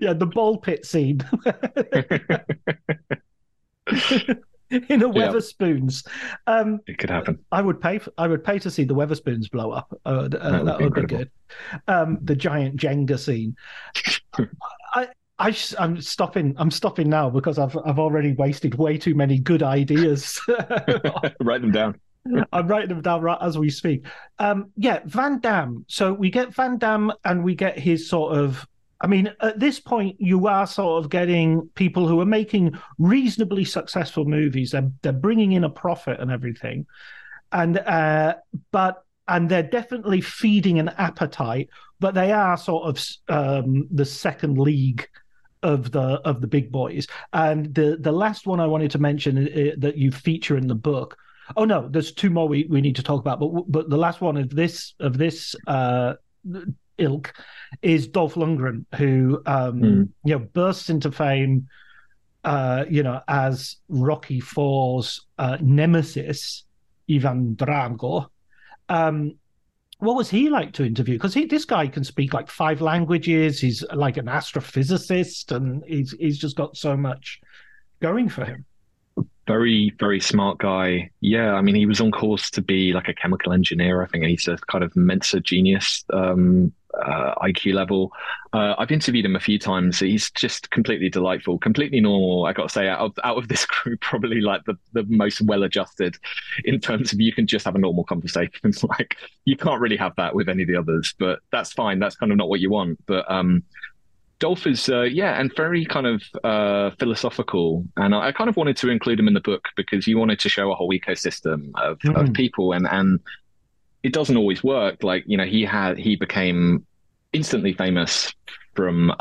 Yeah, the ball pit scene. In a Weatherspoons. It could happen. I would pay to see the Weatherspoons blow up. That would be good. The giant Jenga scene. I'm stopping now because I've already wasted way too many good ideas. Write them down. I'm writing them down right as we speak. Van Damme. So we get Van Damme and we get his sort of, I mean, at this point, you are sort of getting people who are making reasonably successful movies. They're bringing in a profit and everything. And they're definitely feeding an appetite, but they are sort of the second league of the big boys. And the last one I wanted to mention that you feature in the book. Oh no, there's two more we need to talk about, but the last one of this ilk is Dolph Lundgren, who bursts into fame, as Rocky IV's nemesis, Ivan Drago. What was he like to interview? Because this guy can speak like 5 languages. He's like an astrophysicist, and he's just got so much going for him. Very, very smart guy. Yeah, I mean, he was on course to be like a chemical engineer, I think. And he's a kind of Mensa genius IQ level. I've interviewed him a few times. He's just completely delightful, completely normal. I got to say, out of this group, probably like the most well-adjusted in terms of you can just have a normal conversation. Like, you can't really have that with any of the others, but that's fine. That's kind of not what you want. But Dolph is, and very kind of philosophical. And I kind of wanted to include him in the book because you wanted to show a whole ecosystem of people. And it doesn't always work. Like, you know, he became instantly famous from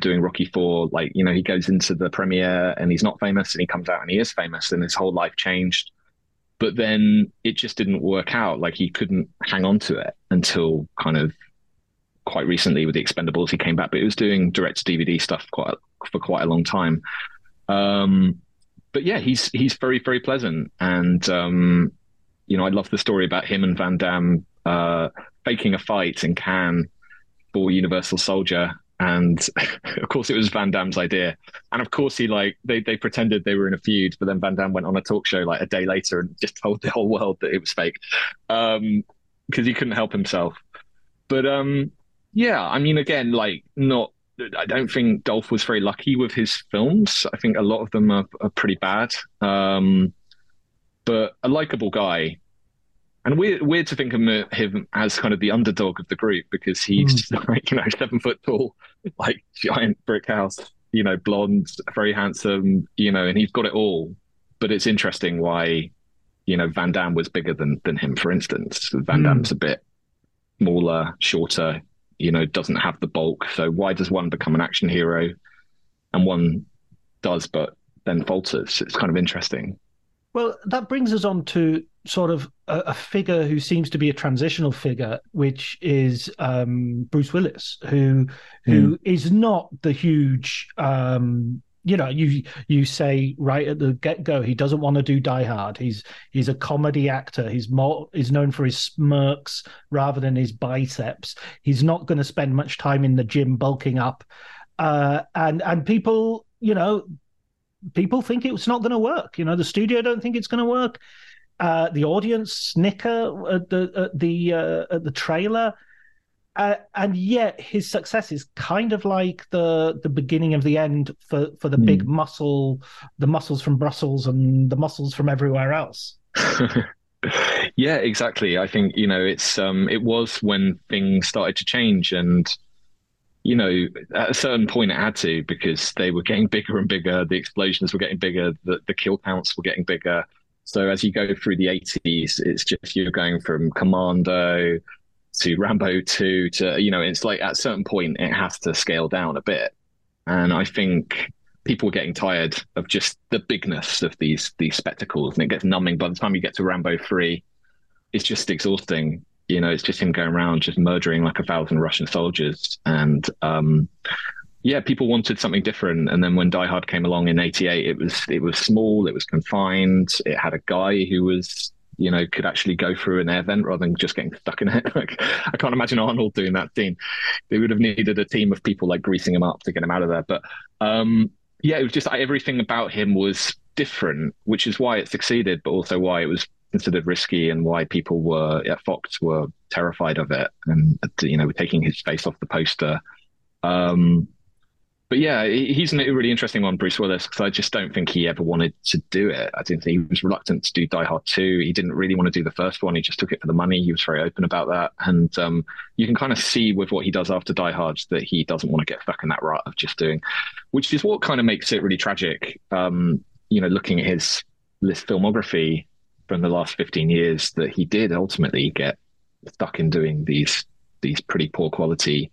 doing Rocky IV. Like, you know, he goes into the premiere and he's not famous, and he comes out and he is famous, and his whole life changed. But then it just didn't work out. Like, he couldn't hang on to it until kind of quite recently with The Expendables. He came back, but he was doing direct-to-DVD stuff for quite a long time. But yeah, he's very, very pleasant. And, I love the story about him and Van Damme faking a fight in Cannes for Universal Soldier. And of course it was Van Damme's idea. And of course they pretended they were in a feud, but then Van Damme went on a talk show like a day later and just told the whole world that it was fake because he couldn't help himself. But, yeah, I mean, again, like, I don't think Dolph was very lucky with his films. I think a lot of them are pretty bad, but a likable guy. And weird to think of him as kind of the underdog of the group because he's like, 7 foot tall, like giant brick house, blonde, very handsome, and he's got it all. But it's interesting why, Van Damme was bigger than him, for instance. Van Damme's a bit smaller, shorter, doesn't have the bulk. So why does one become an action hero and one does, but then falters? It's kind of interesting. Well, that brings us on to sort of a figure who seems to be a transitional figure, which is Bruce Willis, who is not the huge, you say right at the get-go, he doesn't want to do Die Hard. He's a comedy actor. He's known for his smirks rather than his biceps. He's not going to spend much time in the gym bulking up. And people, people think it's not going to work. The studio don't think it's going to work. The audience snicker at the trailer. And yet his success is kind of like the beginning of the end for the big muscle, the muscles from Brussels and the muscles from everywhere else. Yeah, exactly. I think, it's it was when things started to change and, at a certain point it had to because they were getting bigger and bigger. The explosions were getting bigger. The kill counts were getting bigger. So as you go through the 80s, it's just you're going from Commando to Rambo 2 to, it's like at a certain point it has to scale down a bit. And I think people are getting tired of just the bigness of these spectacles, and it gets numbing. By the time you get to Rambo 3, it's just exhausting. You know, it's just him going around just murdering like 1,000 Russian soldiers. And yeah, people wanted something different. And then when Die Hard came along in 88, it was small, it was confined. It had a guy who was, you know, could actually go through an air vent rather than just getting stuck in it. Like, I can't imagine Arnold doing that scene. They would have needed a team of people like greasing him up to get him out of there. But yeah, it was just everything about him was different, which is why it succeeded, but also why it was considered risky and why people were at Fox were terrified of it. And, you know, taking his face off the poster. But yeah, he's a really interesting one, Bruce Willis, because I just don't think he ever wanted to do it. I didn't think he was reluctant to do Die Hard 2. He didn't really want to do the first one. He just took it for the money. He was very open about that. And you can kind of see with what he does after Die Hard that he doesn't want to get stuck in that rut of just doing, which is what kind of makes it really tragic. You know, looking at his filmography from the last 15 years, that he did ultimately get stuck in doing these pretty poor quality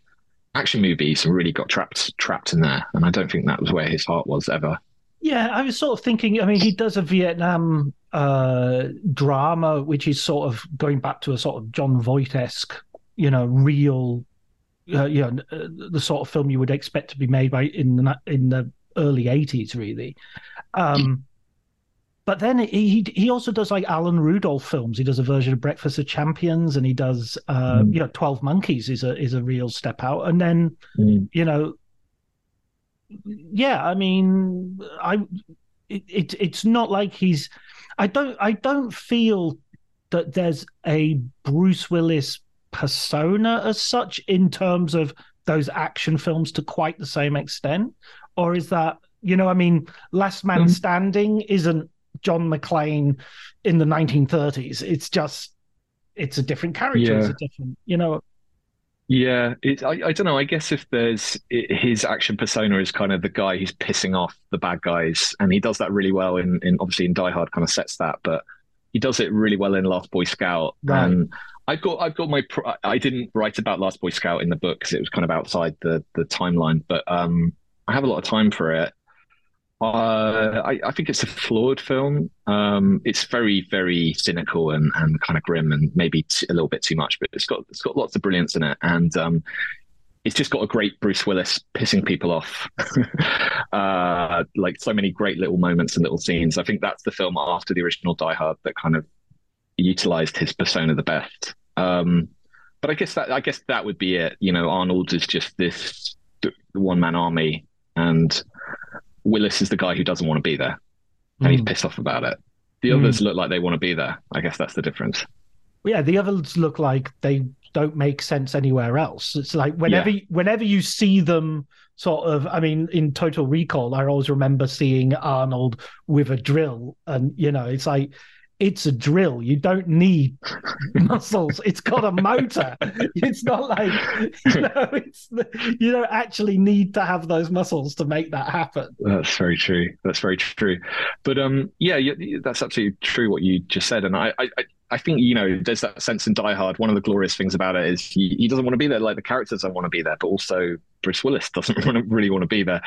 action movies and really got trapped in there. And I don't think that was where his heart was ever. Yeah, I was sort of thinking, I mean, he does a Vietnam drama, which is sort of going back to a sort of John Voight-esque, you know, real, you know, the sort of film you would expect to be made by in the early 80s, really. But then he also does like Alan Rudolph films. He does a version of Breakfast of Champions, and he does 12 Monkeys is a real step out. And then you know, yeah, I mean, it's not like he's. I don't feel that there's a Bruce Willis persona as such in terms of those action films to quite the same extent. Or is that, you know, I mean, Last Man Standing isn't John McClane in the 1930s. It's just, it's a different character. Yeah. It's a different, you know. Yeah, I don't know. I guess if his action persona is kind of the guy who's pissing off the bad guys, and he does that really well in obviously in Die Hard, kind of sets that, but he does it really well in Last Boy Scout. Right. And I've got my, I didn't write about Last Boy Scout in the book because it was kind of outside the timeline, but I have a lot of time for it. I think it's a flawed film. It's very, very cynical and kind of grim, and maybe a little bit too much, but it's got lots of brilliance in it. And it's just got a great Bruce Willis pissing people off. Like so many great little moments and little scenes. I think that's the film after the original Die Hard that kind of utilized his persona the best. But I guess that would be it. You know, Arnold is just this one-man army, and Willis is the guy who doesn't want to be there, and he's pissed off about it. The others look like they want to be there. I guess that's the difference. Yeah, the others look like they don't make sense anywhere else. It's like whenever you see them sort of, I mean, in Total Recall, I always remember seeing Arnold with a drill, and, you know, it's like, it's a drill. You don't need muscles. It's got a motor. It's not like, you know, you don't actually need to have those muscles to make that happen. That's very true. But yeah, that's absolutely true what you just said. And I think, you know, there's that sense in Die Hard. One of the glorious things about it is he doesn't want to be there. Like, the characters don't want to be there, but also Bruce Willis doesn't really want to be there.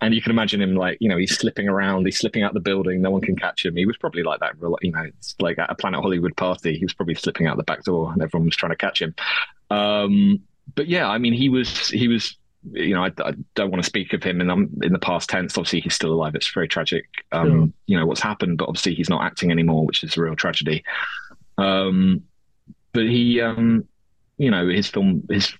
And you can imagine him, like, you know, he's slipping around, he's slipping out the building, no one can catch him. He was probably like that, you know, it's like at a Planet Hollywood party, he was probably slipping out the back door and everyone was trying to catch him. But yeah, I mean, he was, you know, I don't want to speak of him in the past tense. Obviously, he's still alive. It's very tragic, you know, what's happened, but obviously he's not acting anymore, which is a real tragedy. But he, you know, his performances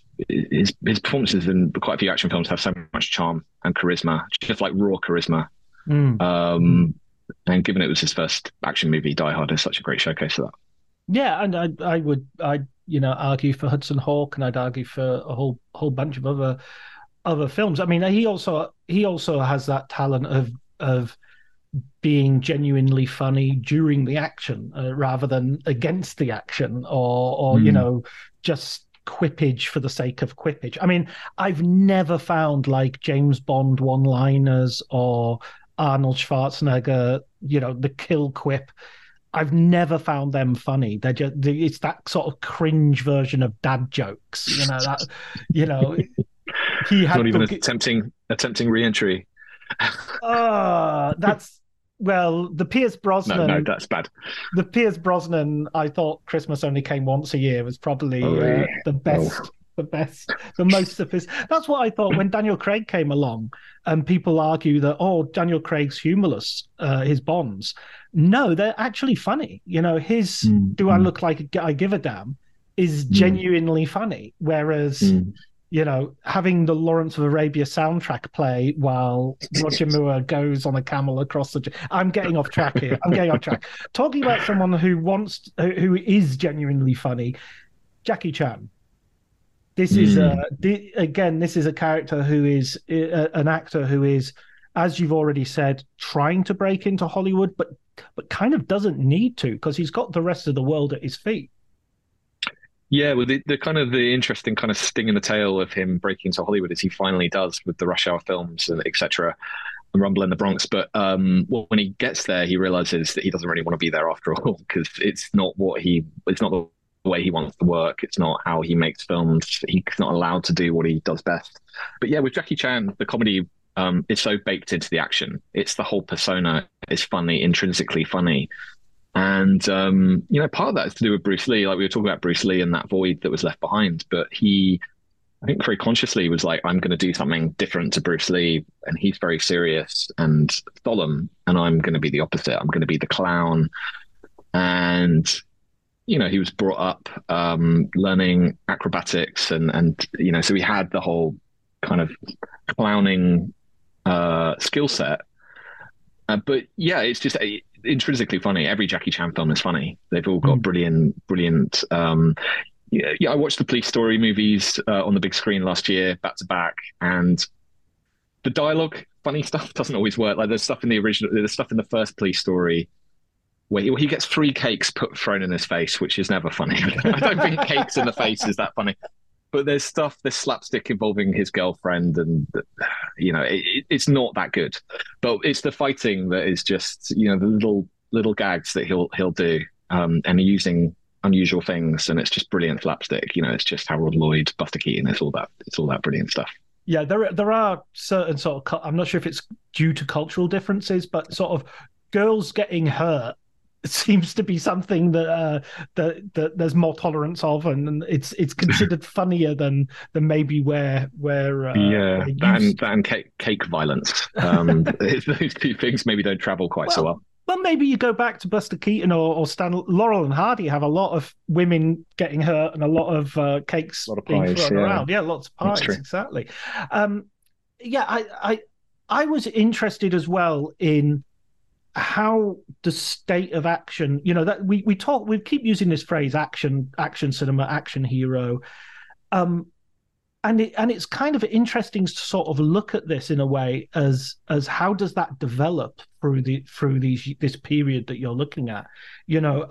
in quite a few action films have so much charm and charisma, just like raw charisma. And given it was his first action movie, Die Hard is such a great showcase of that. Yeah, and I would you know, argue for Hudson Hawk, and I'd argue for a whole bunch of other films. I mean, he also has that talent of being genuinely funny during the action rather than against the action, or you know, just quippage for the sake of quippage. I mean, I've never found like James Bond one-liners or Arnold Schwarzenegger, you know, the kill quip. I've never found them funny. They're just, it's that sort of cringe version of dad jokes. You know, that, you know, he had not even attempting re-entry. That's... Well, the Pierce Brosnan... No, that's bad. The Pierce Brosnan, I thought Christmas Only Came Once a Year was probably the most sophisticated. That's what I thought when Daniel Craig came along and people argue that, oh, Daniel Craig's humorless, his Bonds. No, they're actually funny. You know, his Do I Look Like I Give a Damn is genuinely funny, whereas... You know, having the Lawrence of Arabia soundtrack play while Roger Moore goes on a camel across the... I'm getting off track here. Talking about someone who is genuinely funny, Jackie Chan. This is, this is a character who is an actor who is, as you've already said, trying to break into Hollywood, but kind of doesn't need to because he's got the rest of the world at his feet. Yeah, well, the kind of the interesting kind of sting in the tail of him breaking into Hollywood is he finally does with the Rush Hour films and et cetera, and Rumble in the Bronx. But when he gets there, he realizes that he doesn't really want to be there after all because it's not the way he wants to work. It's not how he makes films. He's not allowed to do what he does best. But yeah, with Jackie Chan, the comedy is so baked into the action. It's the whole persona is funny, intrinsically funny. And, part of that is to do with Bruce Lee. Like we were talking about Bruce Lee and that void that was left behind, but he, I think very consciously was like, I'm going to do something different to Bruce Lee. And he's very serious and solemn. And I'm going to be the opposite. I'm going to be the clown. And, you know, he was brought up learning acrobatics and, you know, so he had the whole kind of clowning skill set. But yeah, it's just intrinsically funny. Every Jackie Chan film is funny. They've all got brilliant. I watched the Police Story movies on the big screen last year, back to back, and the dialogue, funny stuff doesn't always work. Like there's stuff in the first Police Story where he gets three cakes thrown in his face, which is never funny. I don't think cakes in the face is that funny. But there's slapstick involving his girlfriend and, you know, it's not that good. But it's the fighting that is just, you know, the little gags that he'll do and using unusual things. And it's just brilliant slapstick. You know, it's just Harold Lloyd, Buster Keaton. It's all that brilliant stuff. Yeah, there are certain sort of, I'm not sure if it's due to cultural differences, but sort of girls getting hurt. It seems to be something that that there's more tolerance of, and it's considered funnier than maybe where and cake violence. Those two things maybe don't travel quite so well. Well, maybe you go back to Buster Keaton or Laurel and Hardy have a lot of women getting hurt and a lot of cakes being thrown around. Yeah, lots of pies, exactly. I was interested as well in how the state of action, you know, that we keep using this phrase, action cinema, action hero. And it's kind of interesting to sort of look at this in a way as how does that develop through this period that you're looking at, you know,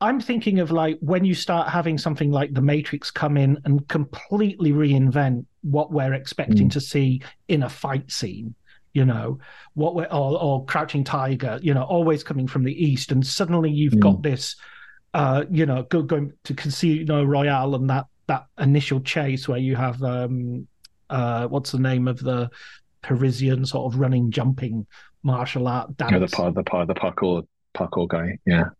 I'm thinking of like when you start having something like The Matrix come in and completely reinvent what we're expecting to see in a fight scene. You know, or Crouching Tiger, you know, always coming from the East. And suddenly you've got this, you know, going to Casino Royale and that initial chase where you have, what's the name of the Parisian sort of running, jumping martial art dance? Yeah, the parkour guy, yeah.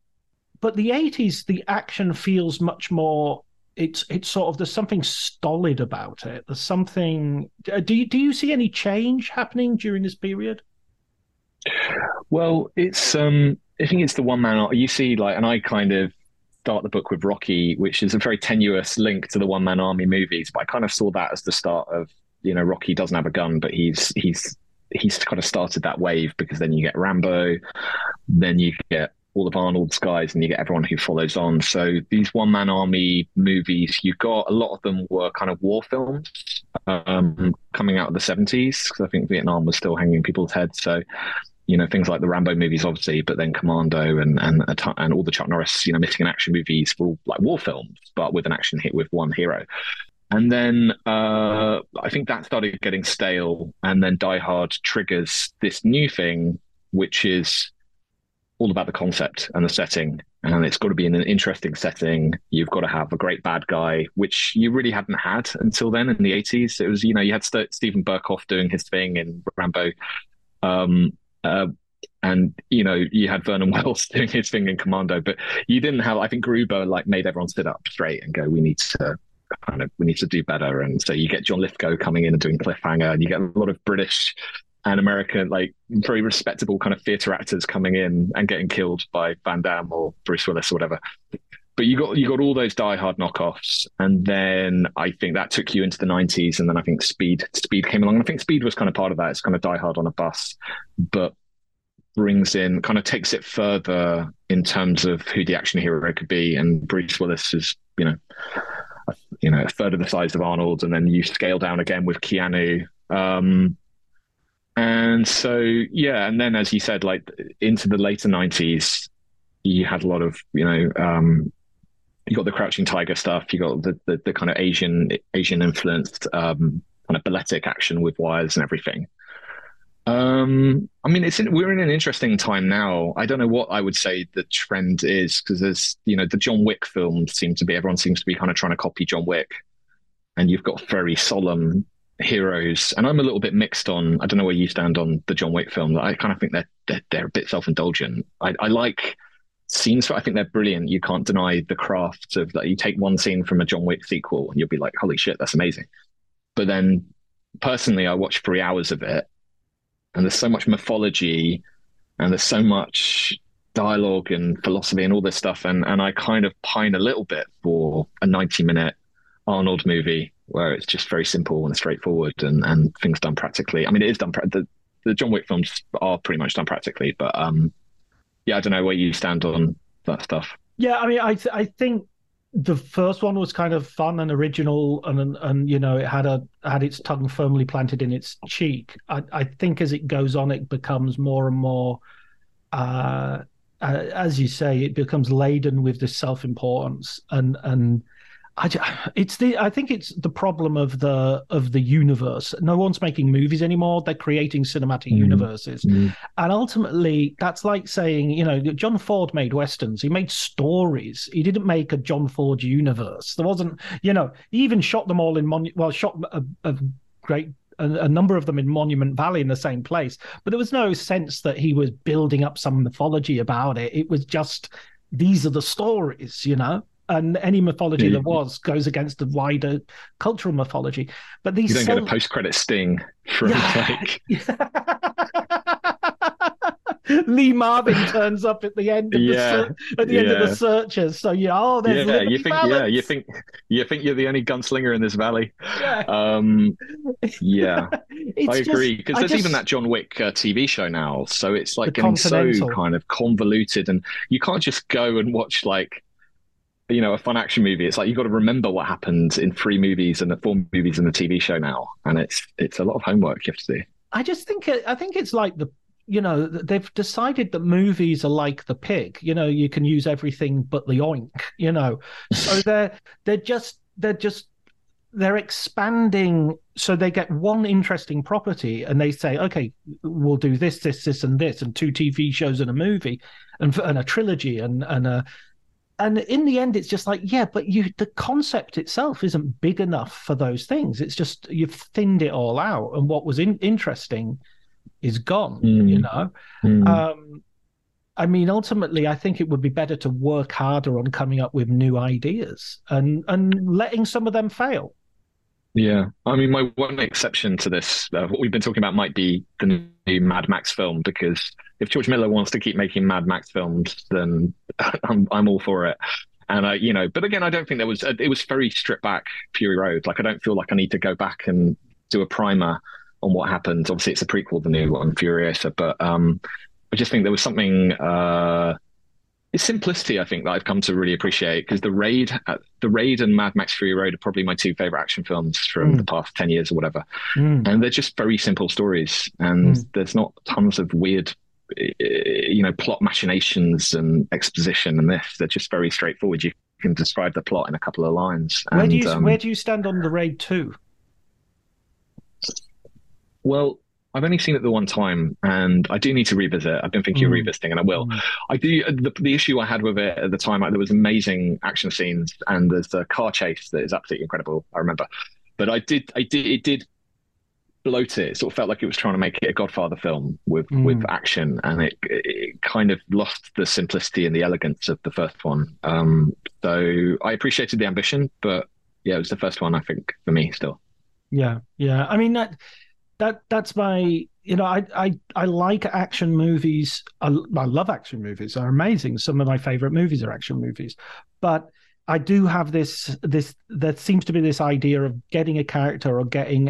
But the 80s, the action feels much more... It's sort of there's something stolid about it. There's something. Do you see any change happening during this period? Well, it's I think it's the one man army. You see, like, and I kind of start the book with Rocky, which is a very tenuous link to the one man army movies. But I kind of saw that as the start of, you know, Rocky doesn't have a gun, but he's kind of started that wave because then you get Rambo, then you get all of Arnold's guys, and you get everyone who follows on. So these one-man army movies, you got a lot of them were kind of war films coming out of the 70s, because I think Vietnam was still hanging in people's heads. So, you know, things like the Rambo movies, obviously, but then Commando and all the Chuck Norris, you know, missing in action movies were all like war films, but with an action hit with one hero. And then I think that started getting stale, and then Die Hard triggers this new thing, which is all about the concept and the setting and it's got to be in an interesting setting. You've got to have a great bad guy, which you really hadn't had until then in the 80s. It was, you know, you had Steven Berkoff doing his thing in Rambo. And, you know, you had Vernon Wells doing his thing in Commando, but you didn't have, I think Gruber like made everyone sit up straight and go, we need to do better. And so you get John Lithgow coming in and doing Cliffhanger, and you get a lot of British and American, like very respectable kind of theatre actors coming in and getting killed by Van Damme or Bruce Willis or whatever. But you got all those diehard knockoffs, and then I think that took you into the 90s, and then I think Speed came along. And I think Speed was kind of part of that. It's kind of Die Hard on a bus, but brings in, kind of takes it further in terms of who the action hero could be. And Bruce Willis is, you know, a third of the size of Arnold, and then you scale down again with Keanu. And so, yeah, and then as you said, like into the later 90s, you had a lot of, you know, you got the Crouching Tiger stuff, you got the kind of Asian influenced kind of balletic action with wires and everything. I mean, we're in an interesting time now. I don't know what I would say the trend is, because there's, you know, the John Wick films everyone seems to be kind of trying to copy John Wick, and you've got very solemn heroes. And I'm a little bit mixed on, I don't know where you stand on the John Wick film. I kind of think they're a bit self-indulgent. I like scenes, but I think they're brilliant. You can't deny the craft of that. You take one scene from a John Wick sequel and you'll be like, holy shit, that's amazing. But then personally, I watched 3 hours of it, and there's so much mythology, and there's so much dialogue and philosophy and all this stuff. And I kind of pine a little bit for a 90-minute Arnold movie where it's just very simple and straightforward, and things done practically. I mean, it is done. The John Wick films are pretty much done practically, but yeah, I don't know where you stand on that stuff. Yeah, I mean, I think the first one was kind of fun and original, and you know, it had its tongue firmly planted in its cheek. I think as it goes on, it becomes more and more, as you say, it becomes laden with this self-importance, and I think it's the problem of the universe. No one's making movies anymore; they're creating cinematic universes, and ultimately, that's like saying, you know, John Ford made westerns. He made stories. He didn't make a John Ford universe. There wasn't, you know, he even shot them all in a number of them in Monument Valley in the same place. But there was no sense that he was building up some mythology about it. It was just, these are the stories, you know. And any mythology there was goes against the wider cultural mythology. But these you don't get a post-credit sting from Lee Marvin turns up at the end of the end of The Searchers. So you think you're the only gunslinger in this valley. Yeah, I agree because there's even that John Wick TV show now. So it's like getting so kind of convoluted, and you can't just go and watch like, you know, a fun action movie. It's like you've got to remember what happened in 3 movies and the 4 movies and the TV show now, and it's a lot of homework you have to do. I think it's like the, you know, they've decided that movies are like the pig. You know, you can use everything but the oink. You know, so they're expanding. So they get one interesting property and they say, okay, we'll do this, this, this, and this, and 2 TV shows and a movie, and a trilogy, and a. And in the end, it's just like, yeah, but the concept itself isn't big enough for those things. It's just you've thinned it all out, and what was interesting is gone, you know? I mean, ultimately, I think it would be better to work harder on coming up with new ideas and letting some of them fail. Yeah. I mean, my one exception to this, what we've been talking about might be the new Mad Max film, because if George Miller wants to keep making Mad Max films, then I'm all for it. And I, you know, but again, I don't think it was very stripped back Fury Road. Like, I don't feel like I need to go back and do a primer on what happened. Obviously it's a prequel, the new one, Furiosa, but I just think there was something, it's simplicity, I think, that I've come to really appreciate, because the Raid and Mad Max Fury Road are probably my 2 favorite action films from the past 10 years or whatever. And they're just very simple stories, and there's not tons of weird, you know, plot machinations and exposition and this. They're just very straightforward. You can describe the plot in a couple of lines. And where do you stand on the Raid 2? Well, I've only seen it the one time, and I do need to revisit. I've been thinking of revisiting, and I will. I do. The issue I had with it at the time, there was amazing action scenes, and there's a car chase that is absolutely incredible, I remember. But it did bloat it. It sort of felt like it was trying to make it a Godfather film with action, and it kind of lost the simplicity and the elegance of the first one. So I appreciated the ambition, but yeah, it was the first one, I think, for me still. Yeah. I mean, that's my, you know, I like action movies. I love action movies. They're amazing. Some of my favorite movies are action movies, but I do have this, there seems to be this idea of getting a character or getting,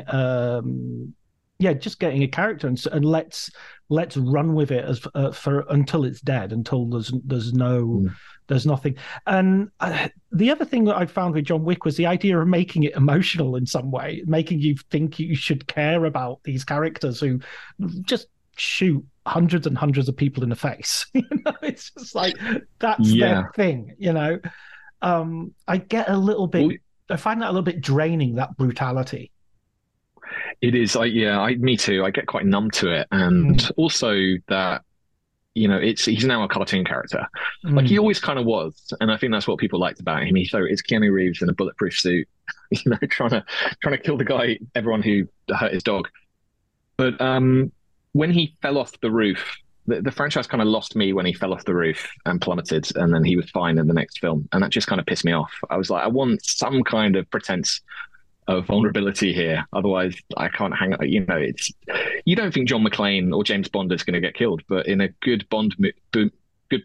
just getting a character and let's run with it as until it's dead, until there's nothing. And the other thing that I found with John Wick was the idea of making it emotional in some way, making you think you should care about these characters who just shoot hundreds and hundreds of people in the face. You know, it's just like that's their thing. You know, I find that a little bit draining, that brutality. It is. Me too. I get quite numb to it. And also that, you know, he's now a cartoon character. Like he always kind of was. And I think that's what people liked about him. So it's Keanu Reeves in a bulletproof suit, you know, trying to kill the guy, everyone who hurt his dog. But when he fell off the roof, the franchise kind of lost me when he fell off the roof and plummeted, and then he was fine in the next film. And that just kind of pissed me off. I was like, I want some kind of pretense of vulnerability here, otherwise I can't hang. You know, you don't think John McClane or James Bond is going to get killed, but in a good Bond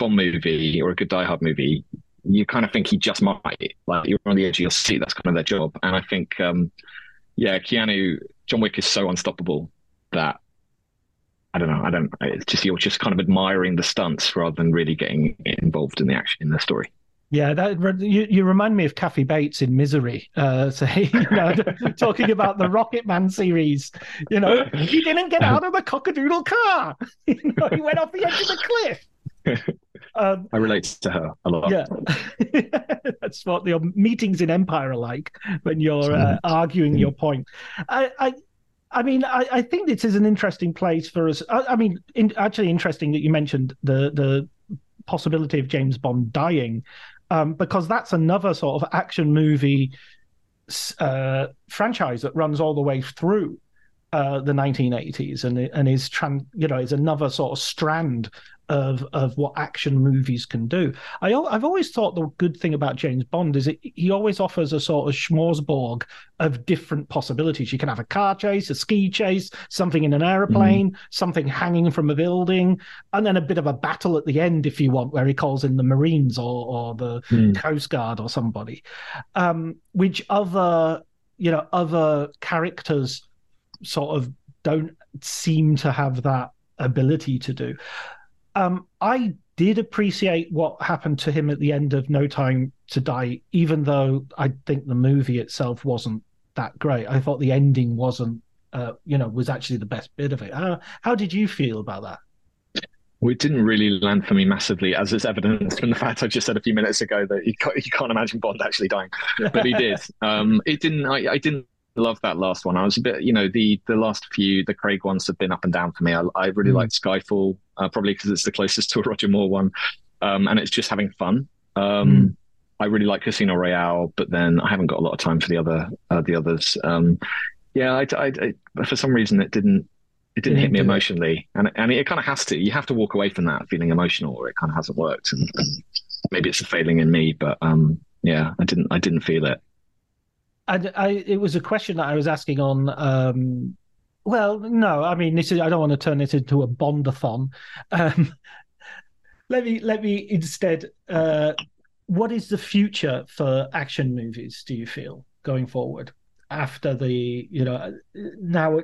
movie or a good Die Hard movie, you kind of think he just might. Like you're on the edge of your seat. That's kind of their job. And I think, John Wick is so unstoppable that I don't know. It's just you're just kind of admiring the stunts rather than really getting involved in the action in the story. Yeah, that you remind me of Kathy Bates in Misery. Talking about the Rocket Man series, you know, he didn't get out of the cockadoodle car. You know, he went off the edge of the cliff. I relate to her a lot. Yeah, that's what your meetings in Empire are like when you're arguing your point. I think this is an interesting place for us. Actually, interesting that you mentioned the possibility of James Bond dying, because that's another sort of action movie franchise that runs all the way through the 1980s and is is another sort of strand of what action movies can do. I've always thought the good thing about James Bond is he always offers a sort of smorgasbord of different possibilities. You can have a car chase, a ski chase, something in an aeroplane, something hanging from a building, and then a bit of a battle at the end if you want, where he calls in the Marines or the Coast Guard or somebody. Which other characters sort of don't seem to have that ability to do. I did appreciate what happened to him at the end of No Time to Die, even though I think the movie itself wasn't that great. I thought the ending wasn't, was actually the best bit of it. How did you feel about that? Well, it didn't really land for me massively, as is evidenced from the fact I just said a few minutes ago that you can't imagine Bond actually dying, but he did. I didn't love that last one. I was a bit, the last few, the Craig ones have been up and down for me. I really liked Skyfall, probably because it's the closest to a Roger Moore one, and it's just having fun. I really like Casino Royale, but then I haven't got a lot of time for the others. For some reason it didn't hit me emotionally, and it kind of has to. You have to walk away from that feeling emotional, or it kind of hasn't worked. And maybe it's a failing in me, but I didn't feel it. And it was a question that I was asking on. I don't want to turn it into a Bondathon. Let me instead. What is the future for action movies? Do you feel going forward after now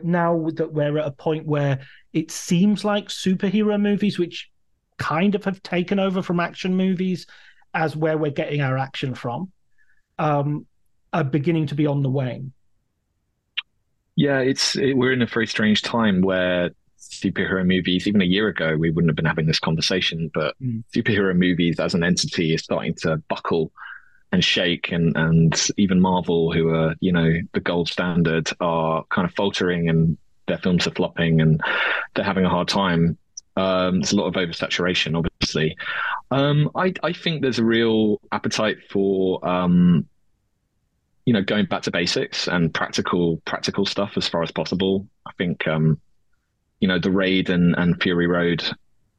that we're at a point where it seems like superhero movies, which kind of have taken over from action movies, as where we're getting our action from. Are beginning to be on the wane. Yeah, we're in a very strange time where superhero movies, even a year ago, we wouldn't have been having this conversation, but superhero movies as an entity is starting to buckle and shake, and even Marvel, who are, the gold standard, are kind of faltering, and their films are flopping and they're having a hard time. There's a lot of oversaturation, obviously. I think there's a real appetite for, going back to basics and practical stuff as far as possible. I think, The Raid and Fury Road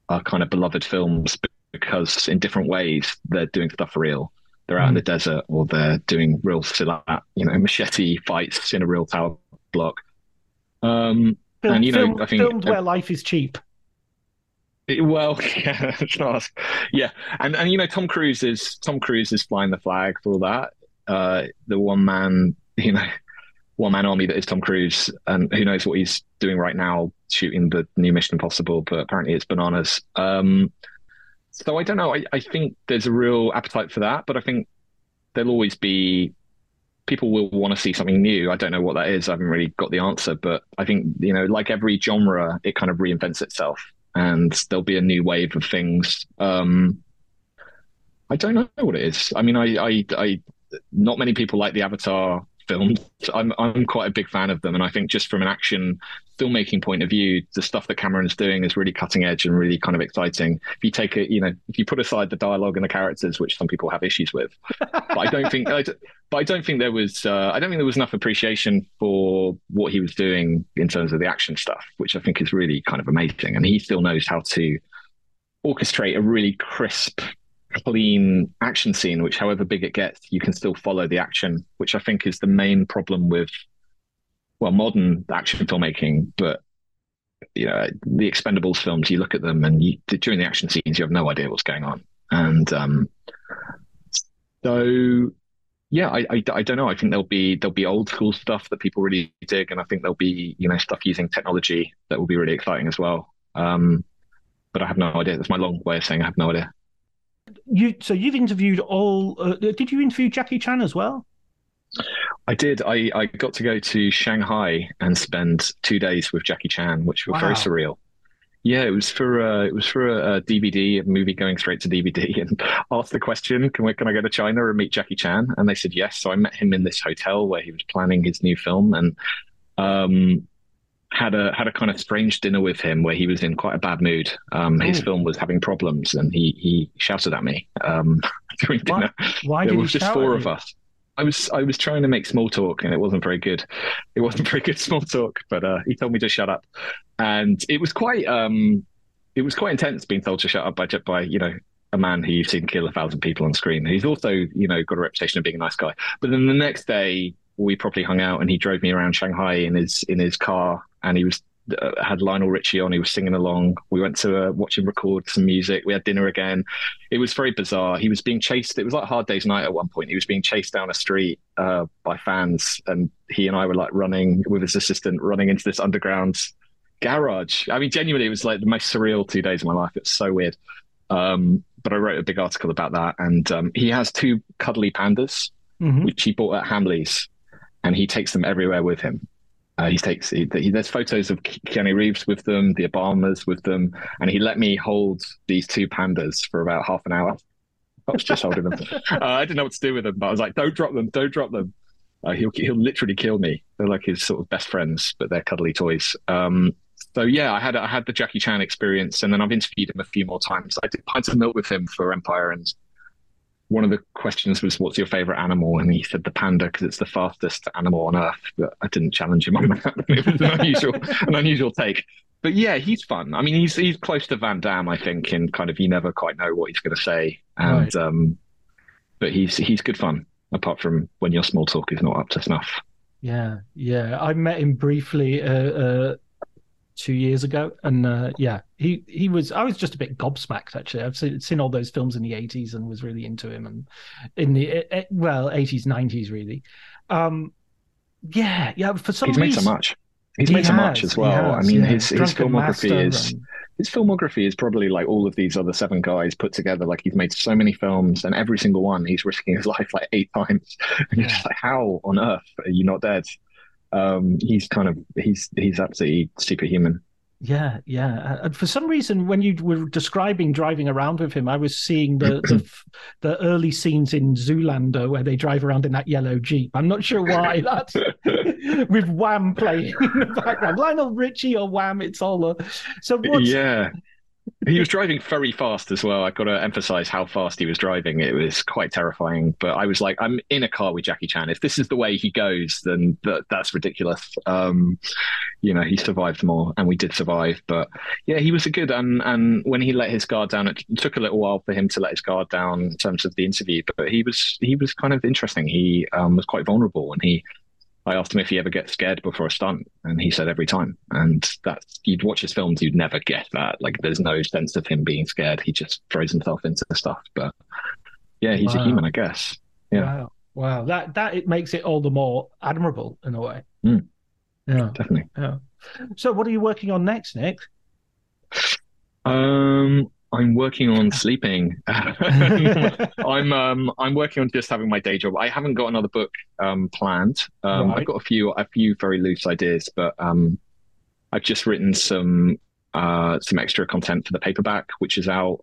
are kind of beloved films because in different ways they're doing stuff for real. They're out in the desert, or they're doing real silat, machete fights in a real tower block. I think filmed where life is cheap. It's not. Yeah, and Tom Cruise is flying the flag for all that. The one man army that is Tom Cruise, and who knows what he's doing right now, shooting the new Mission Impossible, but apparently it's bananas. So I don't know. I think there's a real appetite for that, but I think there'll always be people will want to see something new. I don't know what that is. I haven't really got the answer, but I think, like every genre, it kind of reinvents itself and there'll be a new wave of things. I don't know what it is. I mean, I not many people like the Avatar films. I'm quite a big fan of them. And I think just from an action filmmaking point of view, the stuff that Cameron's doing is really cutting edge and really kind of exciting. If you take it, if you put aside the dialogue and the characters, which some people have issues with, but I don't think there was enough appreciation for what he was doing in terms of the action stuff, which I think is really kind of amazing. And he still knows how to orchestrate a really crisp, clean action scene, which however big it gets, you can still follow the action, which I think is the main problem with modern action filmmaking. But the Expendables films, you look at them and during the action scenes you have no idea what's going on. And I don't know. I think there'll be old school stuff that people really dig, and I think there'll be stuff using technology that will be really exciting as well. But I have no idea. That's my long way of saying I have no idea. You've interviewed all. Did you interview Jackie Chan as well? I did. I got to go to Shanghai and spend 2 days with Jackie Chan, which were very surreal. Yeah, it was for a DVD, a movie going straight to DVD, and asked the question, can I go to China and meet Jackie Chan? And they said yes. So I met him in this hotel where he was planning his new film, and had a kind of strange dinner with him where he was in quite a bad mood. His film was having problems, and he shouted at me during dinner. Why did he shout at you? There was just four of us. I was trying to make small talk, and it wasn't very good. It wasn't very good small talk, but he told me to shut up, and it was quite intense being told to shut up by a man who you've seen kill 1,000 people on screen. He's also got a reputation of being a nice guy. But then the next day we probably hung out, and he drove me around Shanghai in his car. And he was had Lionel Richie on. He was singing along. We went to watch him record some music. We had dinner again. It was very bizarre. He was being chased. It was like Hard Day's Night at one point. He was being chased down a street by fans, and he and I were like running with his assistant, running into this underground garage. I mean, genuinely, it was like the most surreal 2 days of my life. It's so weird. But I wrote a big article about that. And he has two cuddly pandas, which he bought at Hamleys, and he takes them everywhere with him. There's photos of Keanu Reeves with them, the Obamas with them, and he let me hold these two pandas for about half an hour. I was just holding them. I didn't know what to do with them, but I was like, don't drop them. He'll literally kill me. They're like his sort of best friends, but they're cuddly toys. I had the Jackie Chan experience, and then I've interviewed him a few more times. I did Pints of Milk with him for Empire, and one of the questions was, what's your favorite animal? And he said the panda, because it's the fastest animal on earth. But I didn't challenge him on that. It was an unusual take. But yeah, he's fun. I mean, he's close to Van Damme, I think, in kind of, you never quite know what he's going to say. And right. But he's good fun, apart from when your small talk is not up to snuff. Yeah. I met him briefly 2 years ago, and I was just a bit gobsmacked, actually. I've seen all those films in the 80s and was really into him, and in the 80s, 90s, really. For some reason, he's made so much. As well. I mean, his filmography is probably like all of these other seven guys put together. Like, he's made so many films, and every single one he's risking his life like 8 times. And you're just like, how on earth are you not dead? He's absolutely superhuman. Yeah. And for some reason, when you were describing driving around with him, I was seeing the early scenes in Zoolander where they drive around in that yellow Jeep. I'm not sure why that's with Wham playing in the background. Lionel Richie or Wham, it's all a... So what's... Yeah. He was driving very fast as well. I've got to emphasize how fast he was driving. It was quite terrifying. But I was like, I'm in a car with Jackie Chan. If this is the way he goes, then that's ridiculous. He survived more, and we did survive. But yeah, he was a good. And when he let his guard down, it took a little while for him to let his guard down in terms of the interview. But he was kind of interesting. He was quite vulnerable, and I asked him if he ever gets scared before a stunt, and he said every time. And that's, you'd watch his films, you'd never get that. Like, there's no sense of him being scared. He just throws himself into the stuff. But yeah, he's a human, I guess. Yeah. Wow. That it makes it all the more admirable in a way. Mm. Yeah, definitely. Yeah. So, what are you working on next, Nick? I'm working on sleeping. I'm working on just having my day job. I haven't got another book planned. Right. I've got a few very loose ideas, but I've just written some extra content for the paperback, which is out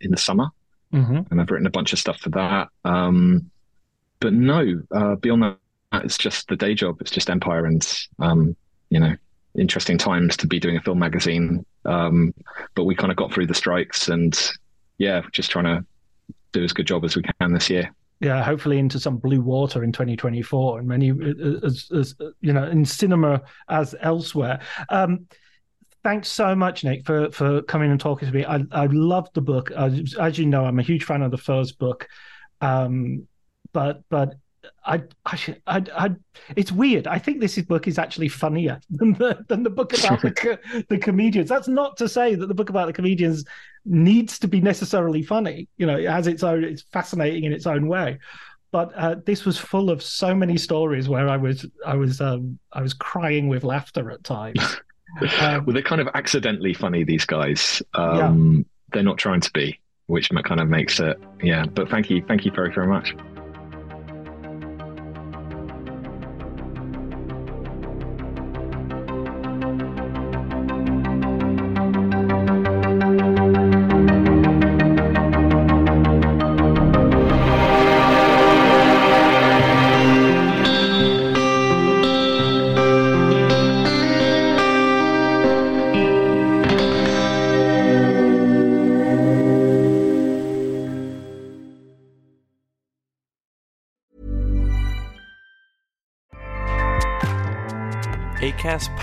in the summer, and I've written a bunch of stuff for that. But no, beyond that, it's just the day job. It's just Empire, and interesting times to be doing a film magazine. But we kind of got through the strikes, and yeah, just trying to do as good job as we can this year. Yeah, hopefully into some blue water in 2024, and many, as in cinema as elsewhere. Thanks so much, Nick, for coming and talking to me. I loved the book. As you know, I'm a huge fan of the first book, but. I it's weird. I think this book is actually funnier than the book about the comedians. That's not to say that the book about the comedians needs to be necessarily funny. It has its own. It's fascinating in its own way. But this was full of so many stories where I was crying with laughter at times. Well, they're kind of accidentally funny, these guys. Yeah. They're not trying to be, which kind of makes it. Yeah. But thank you very, very much. Acast